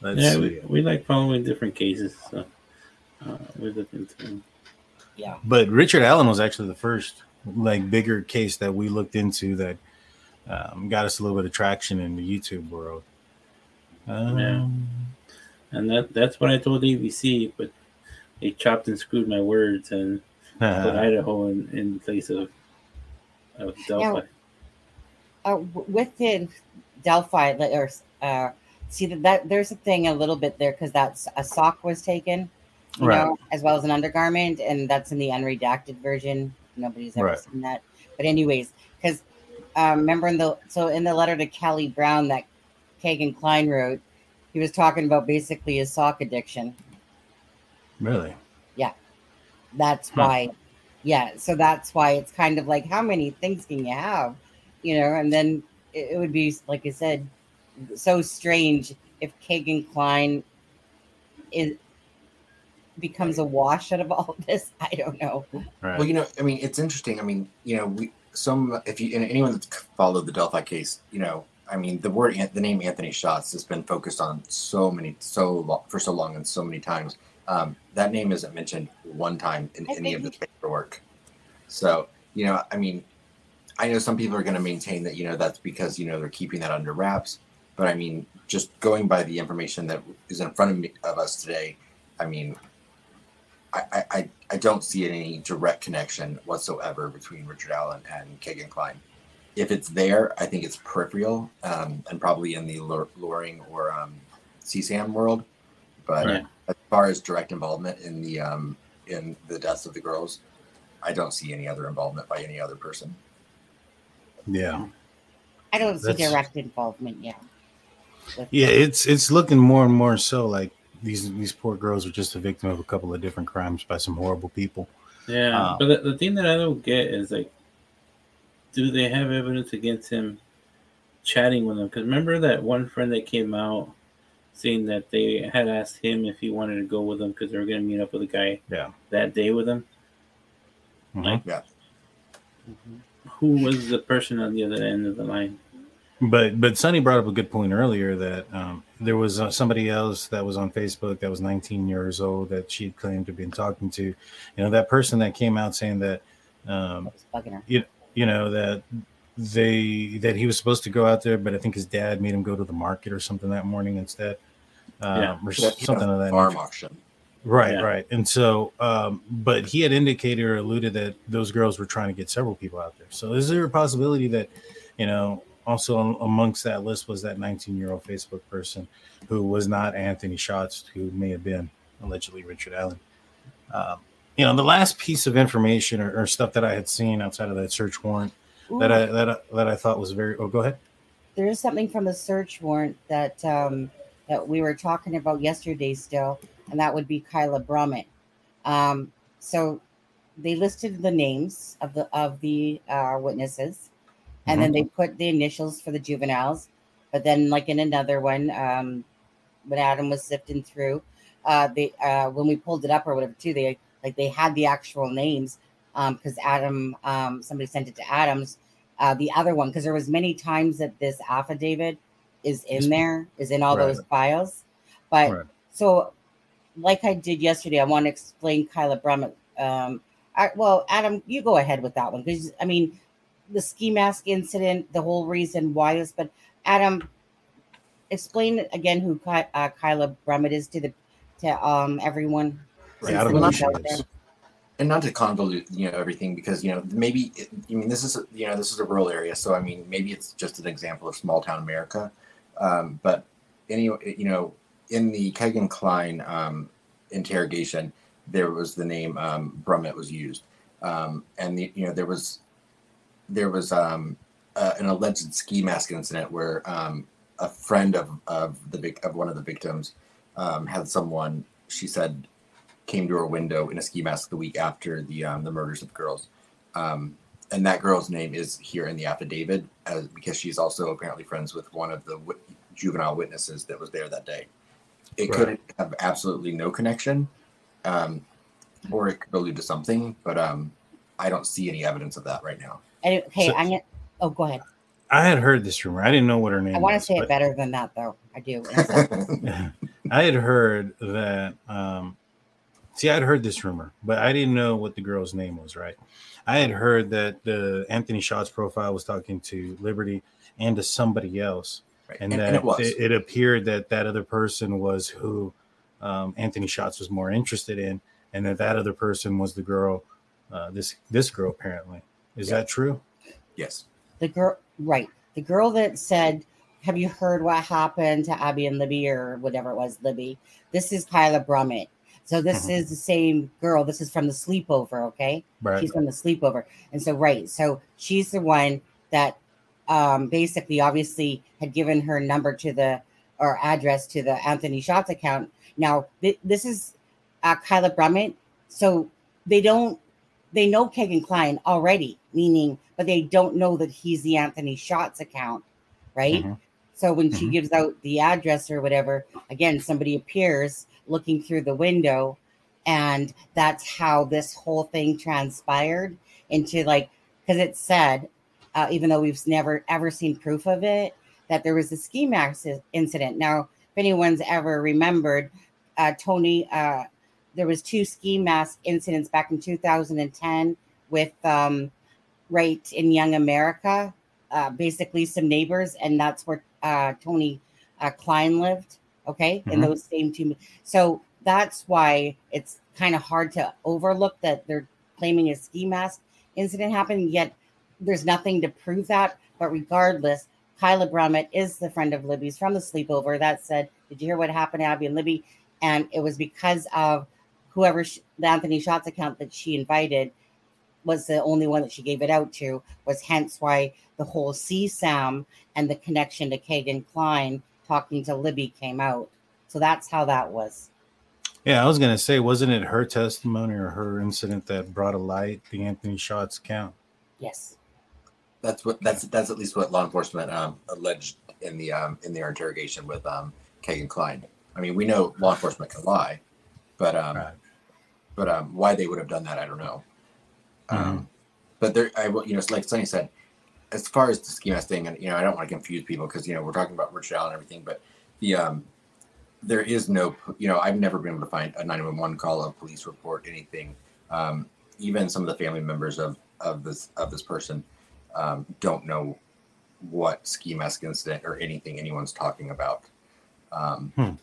Let's see. We like following different cases, so we look into them. Yeah. But Richard Allen was actually the first, like, bigger case that we looked into that got us a little bit of traction in the YouTube world. Yeah. And that's what I told ABC, but they chopped and screwed my words and put Idaho in place of Delphi. Now, within Delphi, see that there's a thing a little bit there because that's a sock was taken, you know, as well as an undergarment, and that's in the unredacted version. Nobody's ever seen that, but anyways, because remember in the letter to Kelly Brown that Keegan Kline wrote, he was talking about basically his sock addiction. Really? Yeah, that's why. Yeah, so that's why it's kind of like, how many things can you have, you know? And then it would be like I said, so strange if Keegan Kline becomes a wash out of all of this. I don't know. Right. Well, you know, I mean, it's interesting. I mean, you know, anyone that's followed the Delphi case, you know, I mean, the name Anthony Schatz has been focused on so long and so many times. That name isn't mentioned one time in any of the paperwork. So, you know, I mean, I know some people are going to maintain that, you know, that's because, you know, they're keeping that under wraps. But I mean, just going by the information that is in front of us today, I mean, I don't see any direct connection whatsoever between Richard Allen and Keegan Kline. If it's there, I think it's peripheral and probably in the luring or CSAM world. But as far as direct involvement in the deaths of the girls, I don't see any other involvement by any other person. Yeah, I don't see direct involvement. Yeah. Yeah, it's looking more and more so like these poor girls were just a victim of a couple of different crimes by some horrible people. Yeah, but the thing that I don't get is, like, do they have evidence against him chatting with them? Because remember that one friend that came out saying that they had asked him if he wanted to go with them because they were going to meet up with a guy that day with him? Mm-hmm. Like, yeah. Who was the person on the other end of the line? But Sonny brought up a good point earlier that there was somebody else that was on Facebook that was 19 years old that she claimed to have been talking to. You know, that person that came out saying that, that he was supposed to go out there, but I think his dad made him go to the market or something that morning instead, or something of that farm auction. Right. And so, but he had indicated or alluded that those girls were trying to get several people out there. So is there a possibility that, you know, also amongst that list was that 19-year-old Facebook person who was not Anthony Schatz, who may have been allegedly Richard Allen. You know, the last piece of information or stuff that I had seen outside of that search warrant that I thought was very... Oh, go ahead. There is something from the search warrant that we were talking about yesterday still, and that would be Kyla Brummett. So they listed the names of the witnesses. And then they put the initials for the juveniles. But then, like in another one, when Adam was sifting through, when we pulled it up or whatever too, they had the actual names because Adam, somebody sent it to Adams, the other one, because there was many times that this affidavit is in all those files. But so, like I did yesterday, I want to explain Kyla Brummett. Well, Adam, you go ahead with that one because I mean, the ski mask incident, the whole reason why this, but Adam, explain again who Kyla Brummett is to everyone. Right, Adam, and not to convolute, you know, everything because, you know, maybe, this is a rural area. So, I mean, maybe it's just an example of small town America. But anyway, you know, in the Keegan Kline interrogation, there was the name Brummett was used. And there was there was an alleged ski mask incident where a friend of one of the victims had someone, she said, came to her window in a ski mask the week after the murders of the girls. And that girl's name is here in the affidavit because she's also apparently friends with one of the juvenile witnesses that was there that day. It could have absolutely no connection, or it could allude to something, but I don't see any evidence of that right now. Okay, so, I'm gonna, oh, go ahead. I had heard this rumor. I didn't know what her name was. I want to say it better than that, though. I do. I had heard that. See, I had heard this rumor, but I didn't know what the girl's name was, right? I had heard that the Anthony Schatz profile was talking to Liberty and to somebody else, right. and that it appeared that other person was who Anthony Schatz was more interested in, and that other person was the girl, this girl apparently. Is that true? Yes. The girl, right. The girl that said, have you heard what happened to Abby and Libby or whatever it was, Libby? This is Kyla Brummett. So this is the same girl. This is from the sleepover, okay? Right. She's from the sleepover. And so, so she's the one that basically obviously had given her number to or address to the Anthony Schatz account. Now, this is Kyla Brummett. So they know Keegan Kline already, but they don't know that he's the Anthony Schatz account, right? Mm-hmm. So when she gives out the address or whatever, again, somebody appears looking through the window, and that's how this whole thing transpired into, like, because it said, even though we've never ever seen proof of it, that there was a ski mask incident. Now, if anyone's ever remembered, Tony, there was 2 ski mask incidents back in 2010 with right in Young America, basically some neighbors, and that's where Tony Kline lived. Okay. In those same 2. So that's why it's kind of hard to overlook that they're claiming a ski mask incident happened, yet there's nothing to prove that. But regardless, Kyla Brummett is the friend of Libby's from the sleepover that said, did you hear what happened to Abby and Libby? And it was because of whoever the Anthony Schatz account that she invited was the only one that she gave it out to, was hence why the whole CSAM and the connection to Keegan Kline talking to Libby came out. So that's how that was. Yeah, I was going to say, wasn't it her testimony or her incident that brought a light the Anthony Schatz account? Yes. That's at least what law enforcement alleged in their interrogation with Keegan Kline. I mean, we know law enforcement can lie, but why they would have done that, I don't know. But there, like Sonny said, as far as the ski mask thing, and I don't want to confuse people because we're talking about Richard Allen and everything, but the there is no, I've never been able to find a 911 call, a police report, anything. Even some of the family members of this person don't know what ski mask incident or anything anyone's talking about.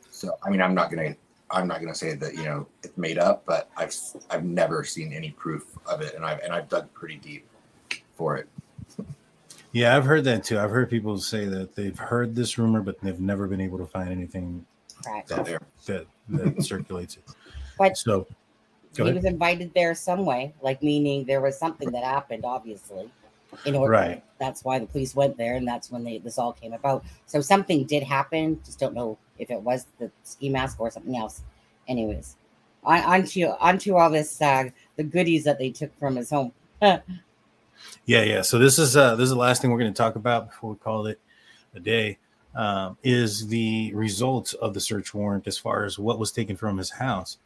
So I mean, I'm not gonna say that it's made up, but I've never seen any proof of it, and I've dug pretty deep for it. Yeah, I've heard that too. I've heard people say that they've heard this rumor, but they've never been able to find anything that circulates it. But so he was invited there some way, like meaning there was something that happened, obviously. In order, that's why the police went there, and that's when this all came about. So something did happen. Just don't know if it was the ski mask or something else. Anyways, onto all this the goodies that they took from his home. Yeah. So this is the last thing we're going to talk about before we call it a day. Is the results of the search warrant as far as what was taken from his house.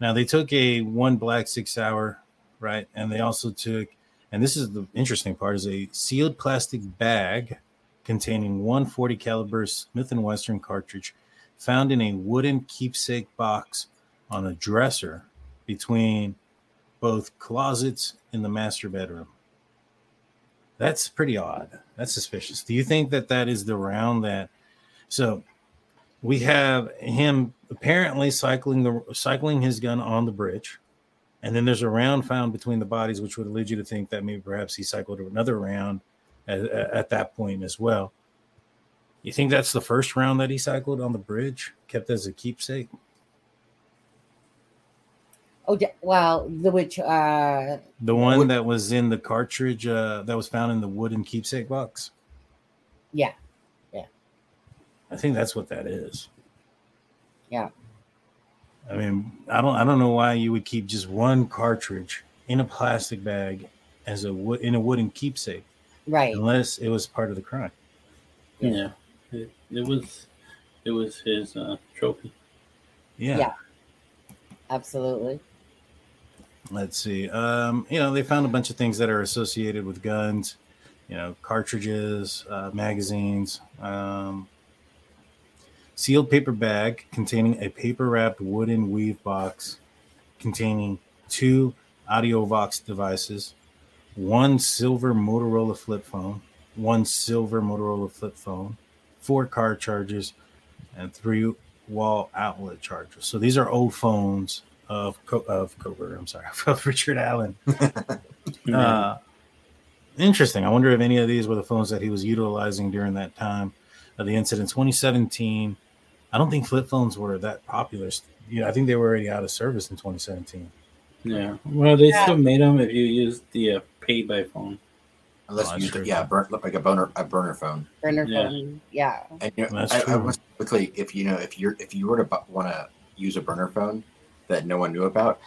Now they took one black 6-hour, right, and they also took, and this is the interesting part, is a sealed plastic bag containing 140 caliber Smith & Wesson cartridge found in a wooden keepsake box on a dresser between both closets in the master bedroom. That's pretty odd. That's suspicious. Do you think that is the round that? So we have him apparently cycling his gun on the bridge, and then there's a round found between the bodies, which would lead you to think that maybe perhaps he cycled another round at that point as well. You think that's the first round that he cycled on the bridge, kept as a keepsake? Oh, well, the one that was in the cartridge that was found in the wooden keepsake box. Yeah. Yeah. I think that's what that is. Yeah. I mean, I don't know why you would keep just one cartridge in a plastic bag as in a wooden keepsake. Right. Unless it was part of the crime. Yeah. It was his trophy. Yeah. Yeah. Absolutely. Let's see. They found a bunch of things that are associated with guns, cartridges, magazines, sealed paper bag containing a paper wrapped wooden weave box containing 2 Audiovox devices, 1 silver Motorola flip phone, 4 car chargers, and 3 wall outlet chargers. So these are old phones of Richard Allen. Interesting. I wonder if any of these were the phones that he was utilizing during that time of the incident. 2017. I don't think flip phones were that popular. I think they were already out of service in 2017. Yeah. Well, they still made them if you used the pay by phone. Unless you use a burner phone. Burner phone. Yeah. And I was quickly, if you were to want to use a burner phone that no one knew about,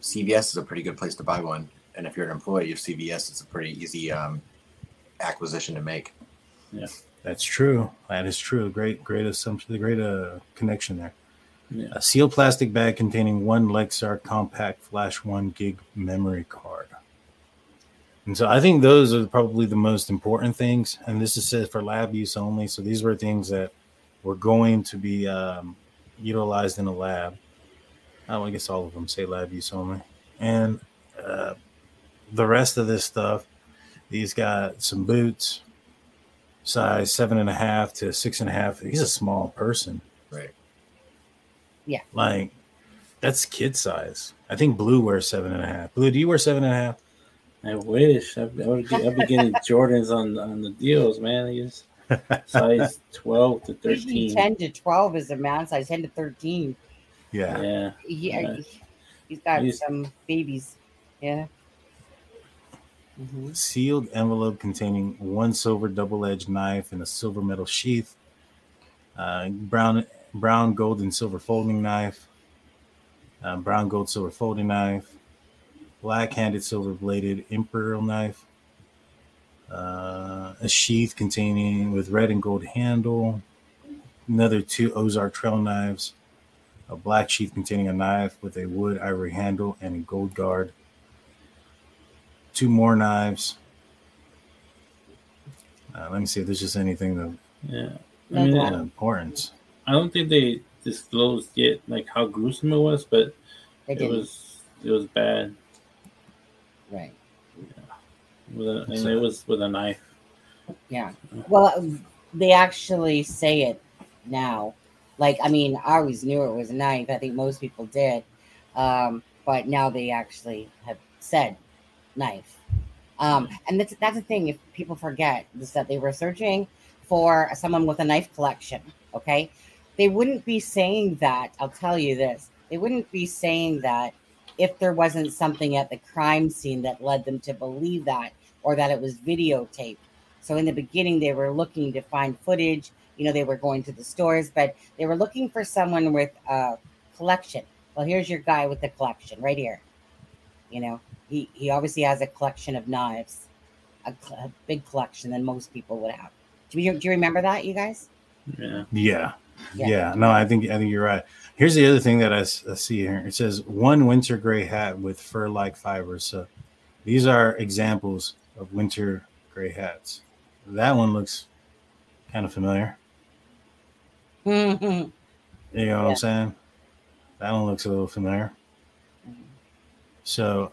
CVS is a pretty good place to buy one. And if you're an employee of CVS, it's a pretty easy acquisition to make. Yeah, that's true. That is true. Great assumption. The great connection there. Yeah. A sealed plastic bag containing 1 Lexar compact flash 1 gig memory card. And so I think those are probably the most important things. And this is said for lab use only. So these were things that were going to be utilized in a lab. Oh, I guess all of them say lab use only. And the rest of this stuff, he's got some boots, size 7.5 to 6.5. He's a small person. Right. Yeah. Like, that's kid size. I think Blue wears 7.5. Blue, do you wear 7.5? I wish. I'd be getting Jordans on the deals, man. I use size 12 to 13. Usually 10 to 12 is the man size, 10 to 13. Yeah. Yeah. He's got some babies. Yeah. Mm-hmm. Sealed envelope containing 1 silver double-edged knife and a silver metal sheath, brown, gold, and silver folding knife, black-handed silver-bladed imperial knife, a sheath containing with red and gold handle, another 2 Ozark trail knives, a black sheath containing a knife with a wood ivory handle and a gold guard, 2 more knives. Let me see if there's just anything of importance. I don't think they disclosed yet like how gruesome it was, but it was bad. Right. Yeah. It was with a knife. Yeah. Well, they actually say it now. Like, I mean, I always knew it was a knife. I think most people did. But now they actually have said knife. And that's the thing, if people forget, is that they were searching for someone with a knife collection, okay? They wouldn't be saying that. I'll tell you this. They wouldn't be saying that if there wasn't something at the crime scene that led them to believe that, or that it was videotaped. So in the beginning, they were looking to find footage. They were going to the stores, but they were looking for someone with a collection. Well, here's your guy with the collection right here. He obviously has a collection of knives, a big collection than most people would have. Do you remember that, you guys? Yeah. No, I think you're right. Here's the other thing that I see here. It says 1 winter gray hat with fur-like fibers. So these are examples of winter gray hats. That one looks kind of familiar. Mm-hmm. You know what I'm saying? That one looks a little familiar. Mm-hmm. So,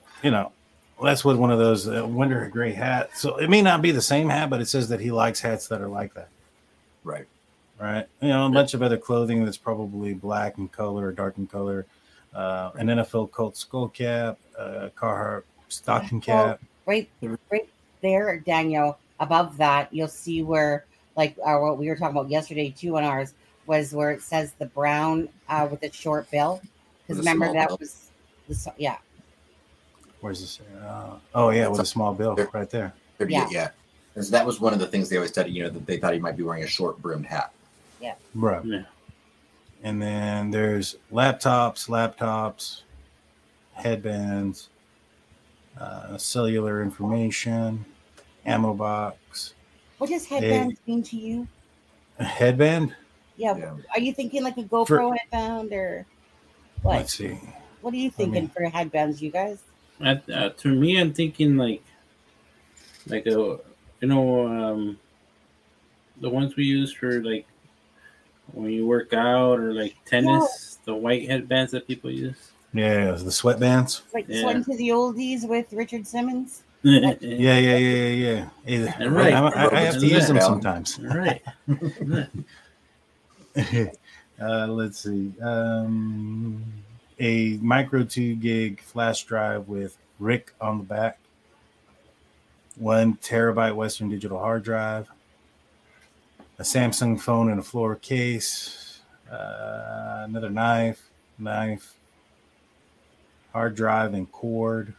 that's what one of those winter gray hats. So it may not be the same hat, but it says that he likes hats that are like that. Right. Right. A bunch of other clothing that's probably black in color, dark in color, an NFL Colt skull cap, Carhartt stocking cap. Right there, Daniel. Above that, you'll see where, what we were talking about yesterday, too, on ours, was where it says the brown with the short bill. Because remember, that was the, yeah. Where's this? Oh, yeah, with a small bill right there. Yeah. Yeah. And so that was one of the things they always said, you know, that they thought he might be wearing a short brimmed hat. Yeah. Right. Yeah. And then there's laptops, headbands, cellular information, ammo box. What does headbands mean to you? A headband? Yeah. Are you thinking like a GoPro headband or what? Let's see. What are you thinking for headbands, you guys? To me, I'm thinking like the ones we use for like when you work out or like tennis, the white headbands that people use. Yeah, the sweatbands. Like sweating to the oldies with Richard Simmons. Yeah. Right. I have to use them sometimes. Right. Let's see. A micro 2 gig flash drive with Rick on the back. 1 terabyte Western Digital hard drive. A Samsung phone in a floor case. Another knife. Hard drive and cord.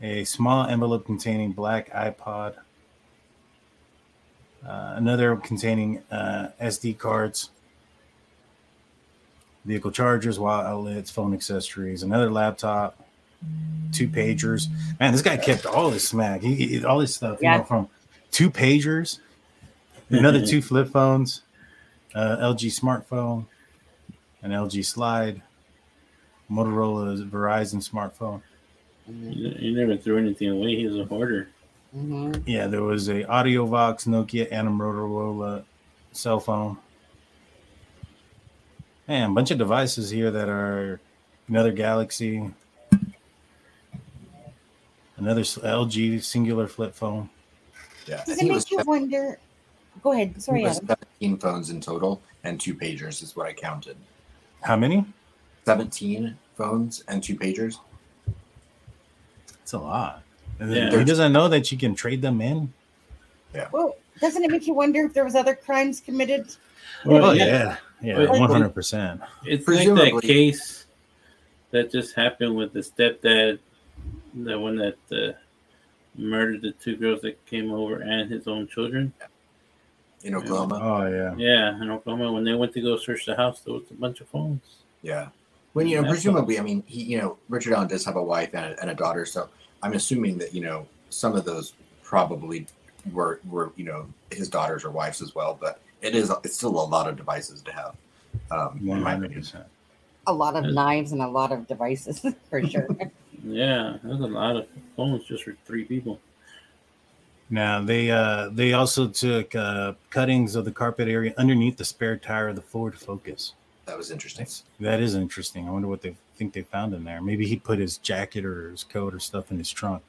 A small envelope containing black iPod. Another containing SD cards. Vehicle chargers, wire outlets, phone accessories, another laptop, 2 pagers. Man, this guy kept all this smack. He all this stuff, you know, from 2 pagers, another 2 flip phones, LG smartphone, an LG slide, Motorola Verizon smartphone. He never threw anything away. He's a hoarder. Mm-hmm. Yeah, there was a Audiovox, Nokia, and a Motorola cell phone. Man, a bunch of devices here that are another Galaxy, another LG singular flip phone. Yeah. Does it make you wonder? Go ahead. Sorry, Adam. 17 phones in total and 2 pagers is what I counted. How many? 17 phones and 2 pagers. That's a lot. Yeah. He doesn't know that you can trade them in. Yeah. Well, doesn't it make you wonder if there was other crimes committed? Well, yeah. Yeah, 100%. It's presumably like that case that just happened with the stepdad, the one that murdered the 2 girls that came over and his own children. In Oklahoma. Oh, yeah. Yeah, in Oklahoma. When they went to go search the house, there was a bunch of phones. Yeah. When, you know, presumably, I mean, he, you know, Richard Allen does have a wife and a daughter, so I'm assuming that, you know, some of those probably were, you know, his daughters or wives as well, but it's still a lot of devices to have. In my opinion, a lot of knives and a lot of devices for sure. Yeah, there's a lot of phones just for 3 people. Now they also took cuttings of the carpet area underneath the spare tire of the Ford Focus. That was interesting. That is interesting. I wonder what they think they found in there. Maybe he put his jacket or his coat or stuff in his trunk.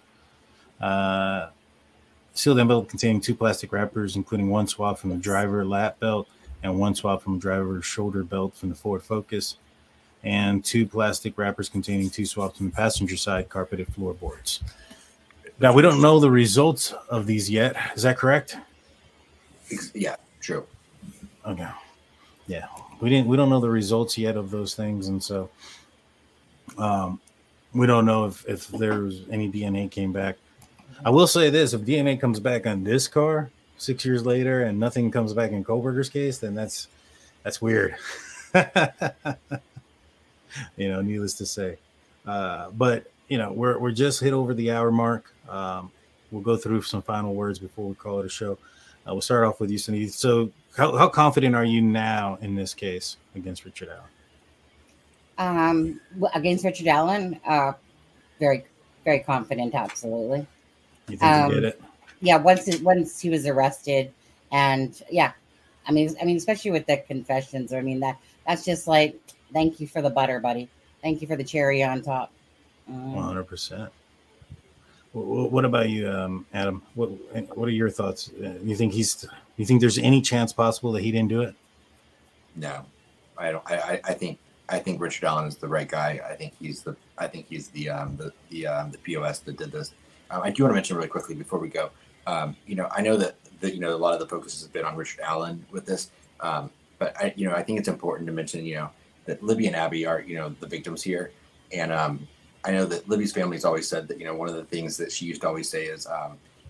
Sealed envelope containing 2 plastic wrappers, including 1 swab from the driver lap belt and 1 swab from driver's shoulder belt from the Ford Focus, and 2 plastic wrappers containing 2 swabs from the passenger side carpeted floorboards. Now, we don't know the results of these yet. Is that correct? Yeah, true. Okay. Yeah, we don't know the results yet of those things, and so we don't know if there was any DNA came back. I will say this: if DNA comes back on this car 6 years later and nothing comes back in Kohberger's case, then that's weird. You know, needless to say. But you know, we're just hit over the hour mark. We'll go through some final words before we call it a show. We'll start off with you, Sonny. So, how confident are you now in this case against Richard Allen? Against Richard Allen, very, very confident, absolutely. You think he did it? Yeah, once he was arrested, and yeah, I mean, especially with the confessions. I mean, that's just like, thank you for the butter, buddy. Thank you for the cherry on top. 100%. What about you, Adam? What are your thoughts? You think there's any chance possible that he didn't do it? No, I don't. I think Richard Allen is the right guy. I think he's the POS that did this. I do want to mention really quickly before we go, you know, I know that, you know, a lot of the focus has been on Richard Allen with this, but I think it's important to mention, you know, that Libby and Abby are, you know, the victims here. And I know that Libby's family's always said that, you know, one of the things that she used to always say is,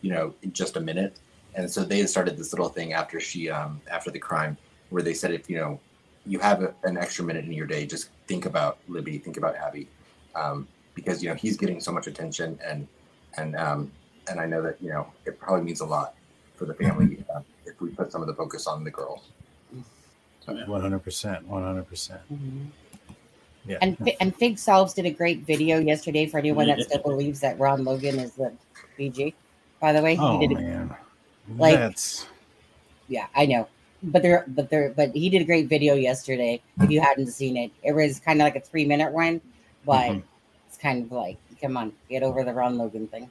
you know, in just a minute. And so they had started this little thing after she, after the crime, where they said, if, you know, you have an extra minute in your day, just think about Libby, think about Abby, because, you know, he's getting so much attention, and I know that, you know, it probably means a lot for the family if we put some of the focus on the girls. 100%, 100%. Yeah. And Fig Solves did a great video yesterday for anyone that still believes that Ron Logan is the BG. By the way, he did. Man. Like, that's... yeah, I know, but he did a great video yesterday. If you hadn't seen it, it was kind of like a 3-minute one, but it's kind of like, come on, get over the Ron Logan thing.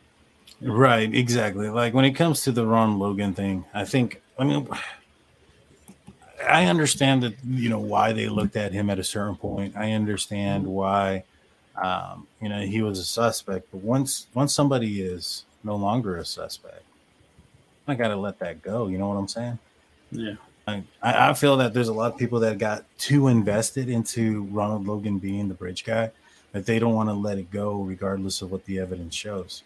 Right, exactly. Like when it comes to the Ron Logan thing, I think, I mean, I understand that, you know, why they looked at him at a certain point. I understand why, you know, he was a suspect. But once somebody is no longer a suspect, I got to let that go. You know what I'm saying? Yeah. I feel that there's a lot of people that got too invested into Ronald Logan being the bridge guy that they don't want to let it go regardless of what the evidence shows.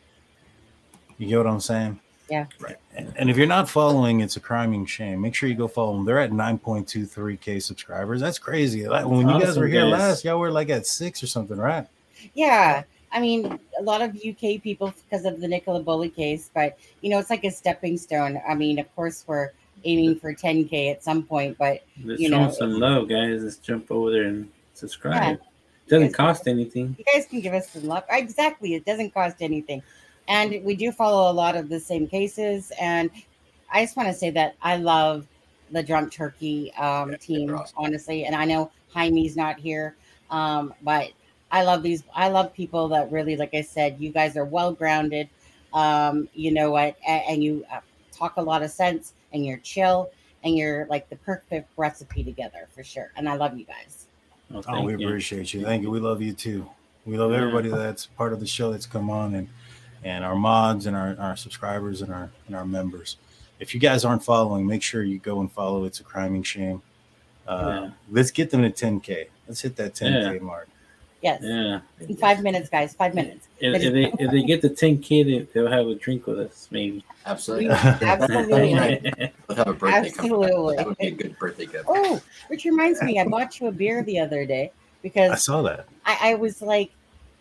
You get what I'm saying? Yeah. Right. And if you're not following It's a Criming Shame, make sure you go follow them. They're at 9.23K subscribers. That's crazy. Like, when you guys were here last, y'all were like at 6 or something, right? Yeah. I mean, a lot of UK people because of the Nicola Bully case, but, you know, it's like a stepping stone. I mean, of course, we're aiming for 10K at some point, but, you know. It's some love, guys. Let's jump over there and subscribe. Yeah. It doesn't cost anything. You guys can give us some love. Exactly. It doesn't cost anything. And we do follow a lot of the same cases. And I just want to say that I love the Drunk Turkey team, awesome. Honestly. And I know Jaime's not here, but I love these. I love people that really, like I said, you guys are well-grounded. You know what? And you talk a lot of sense, and you're chill, and you're like the perfect recipe together for sure. And I love you guys. Well, we appreciate you. Thank you. We love you too. We love everybody that's part of the show that's come on and our mods and our subscribers and our members. If you guys aren't following, make sure you go and follow It's a Criming Shame. Let's get them to 10K. Let's hit that 10K mark. Yes. Yeah. In 5 minutes, guys. 5 minutes. If they get the 10K, they'll have a drink with us, maybe. Absolutely. Absolutely. We'll have a birthday. Absolutely. That would be a good birthday gift. Oh, which reminds me, I bought you a beer the other day because I saw that. I was like,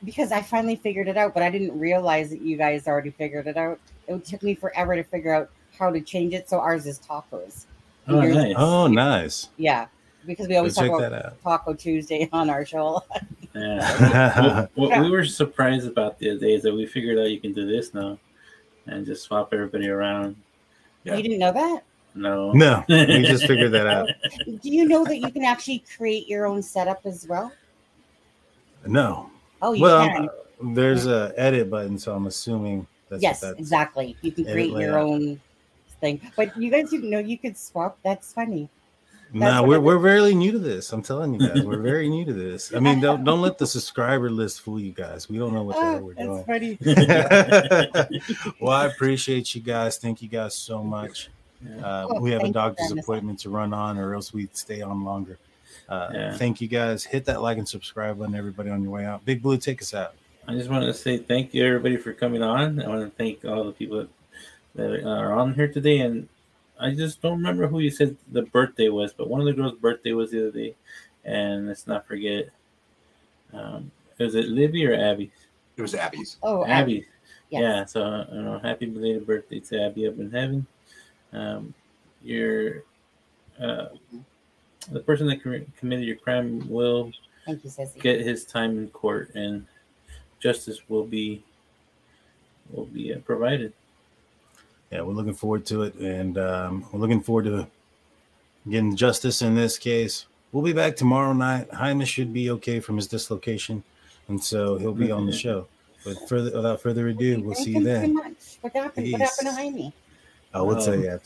because I finally figured it out, but I didn't realize that you guys already figured it out. It took me forever to figure out how to change it. So ours is tacos. Oh, nice. Oh, nice. Yeah. Because we always talk about Taco Tuesday on our show. Yeah. What we were surprised about the other day is that we figured out you can do this now and just swap everybody around. Yeah. You didn't know that? No, we just figured that out. Do you know that you can actually create your own setup as well? No. Oh, you can. There's a edit button, so I'm assuming that's what that's exactly. You can create your own thing. But you guys didn't know you could swap. That's funny. No, we're very new to this. I'm telling you guys, we're very new to this. I mean, don't let the subscriber list fool you guys. We don't know what the hell we're doing. That's funny. Well, I appreciate you guys. Thank you guys so much. We have a doctor's appointment to run on, or else we'd stay on longer. Thank you guys. Hit that like and subscribe button, everybody, on your way out. Big Blue, take us out. I just want to say thank you, everybody, for coming on. I want to thank all the people that are on here today, and I just don't remember who you said the birthday was, but one of the girls' birthday was the other day, and let's not forget. Was it Libby or Abby? It was Abby's. Oh, Abby. Yes. Yeah. So, happy belated birthday to Abby up in heaven. The person that committed your crime will get his time in court, and justice will be provided. Yeah, we're looking forward to it, and we're looking forward to getting justice in this case. We'll be back tomorrow night. Jaime should be okay from his dislocation, and so he'll be on the show. But without further ado, we'll see you then. What happened to Jaime? I will tell you after.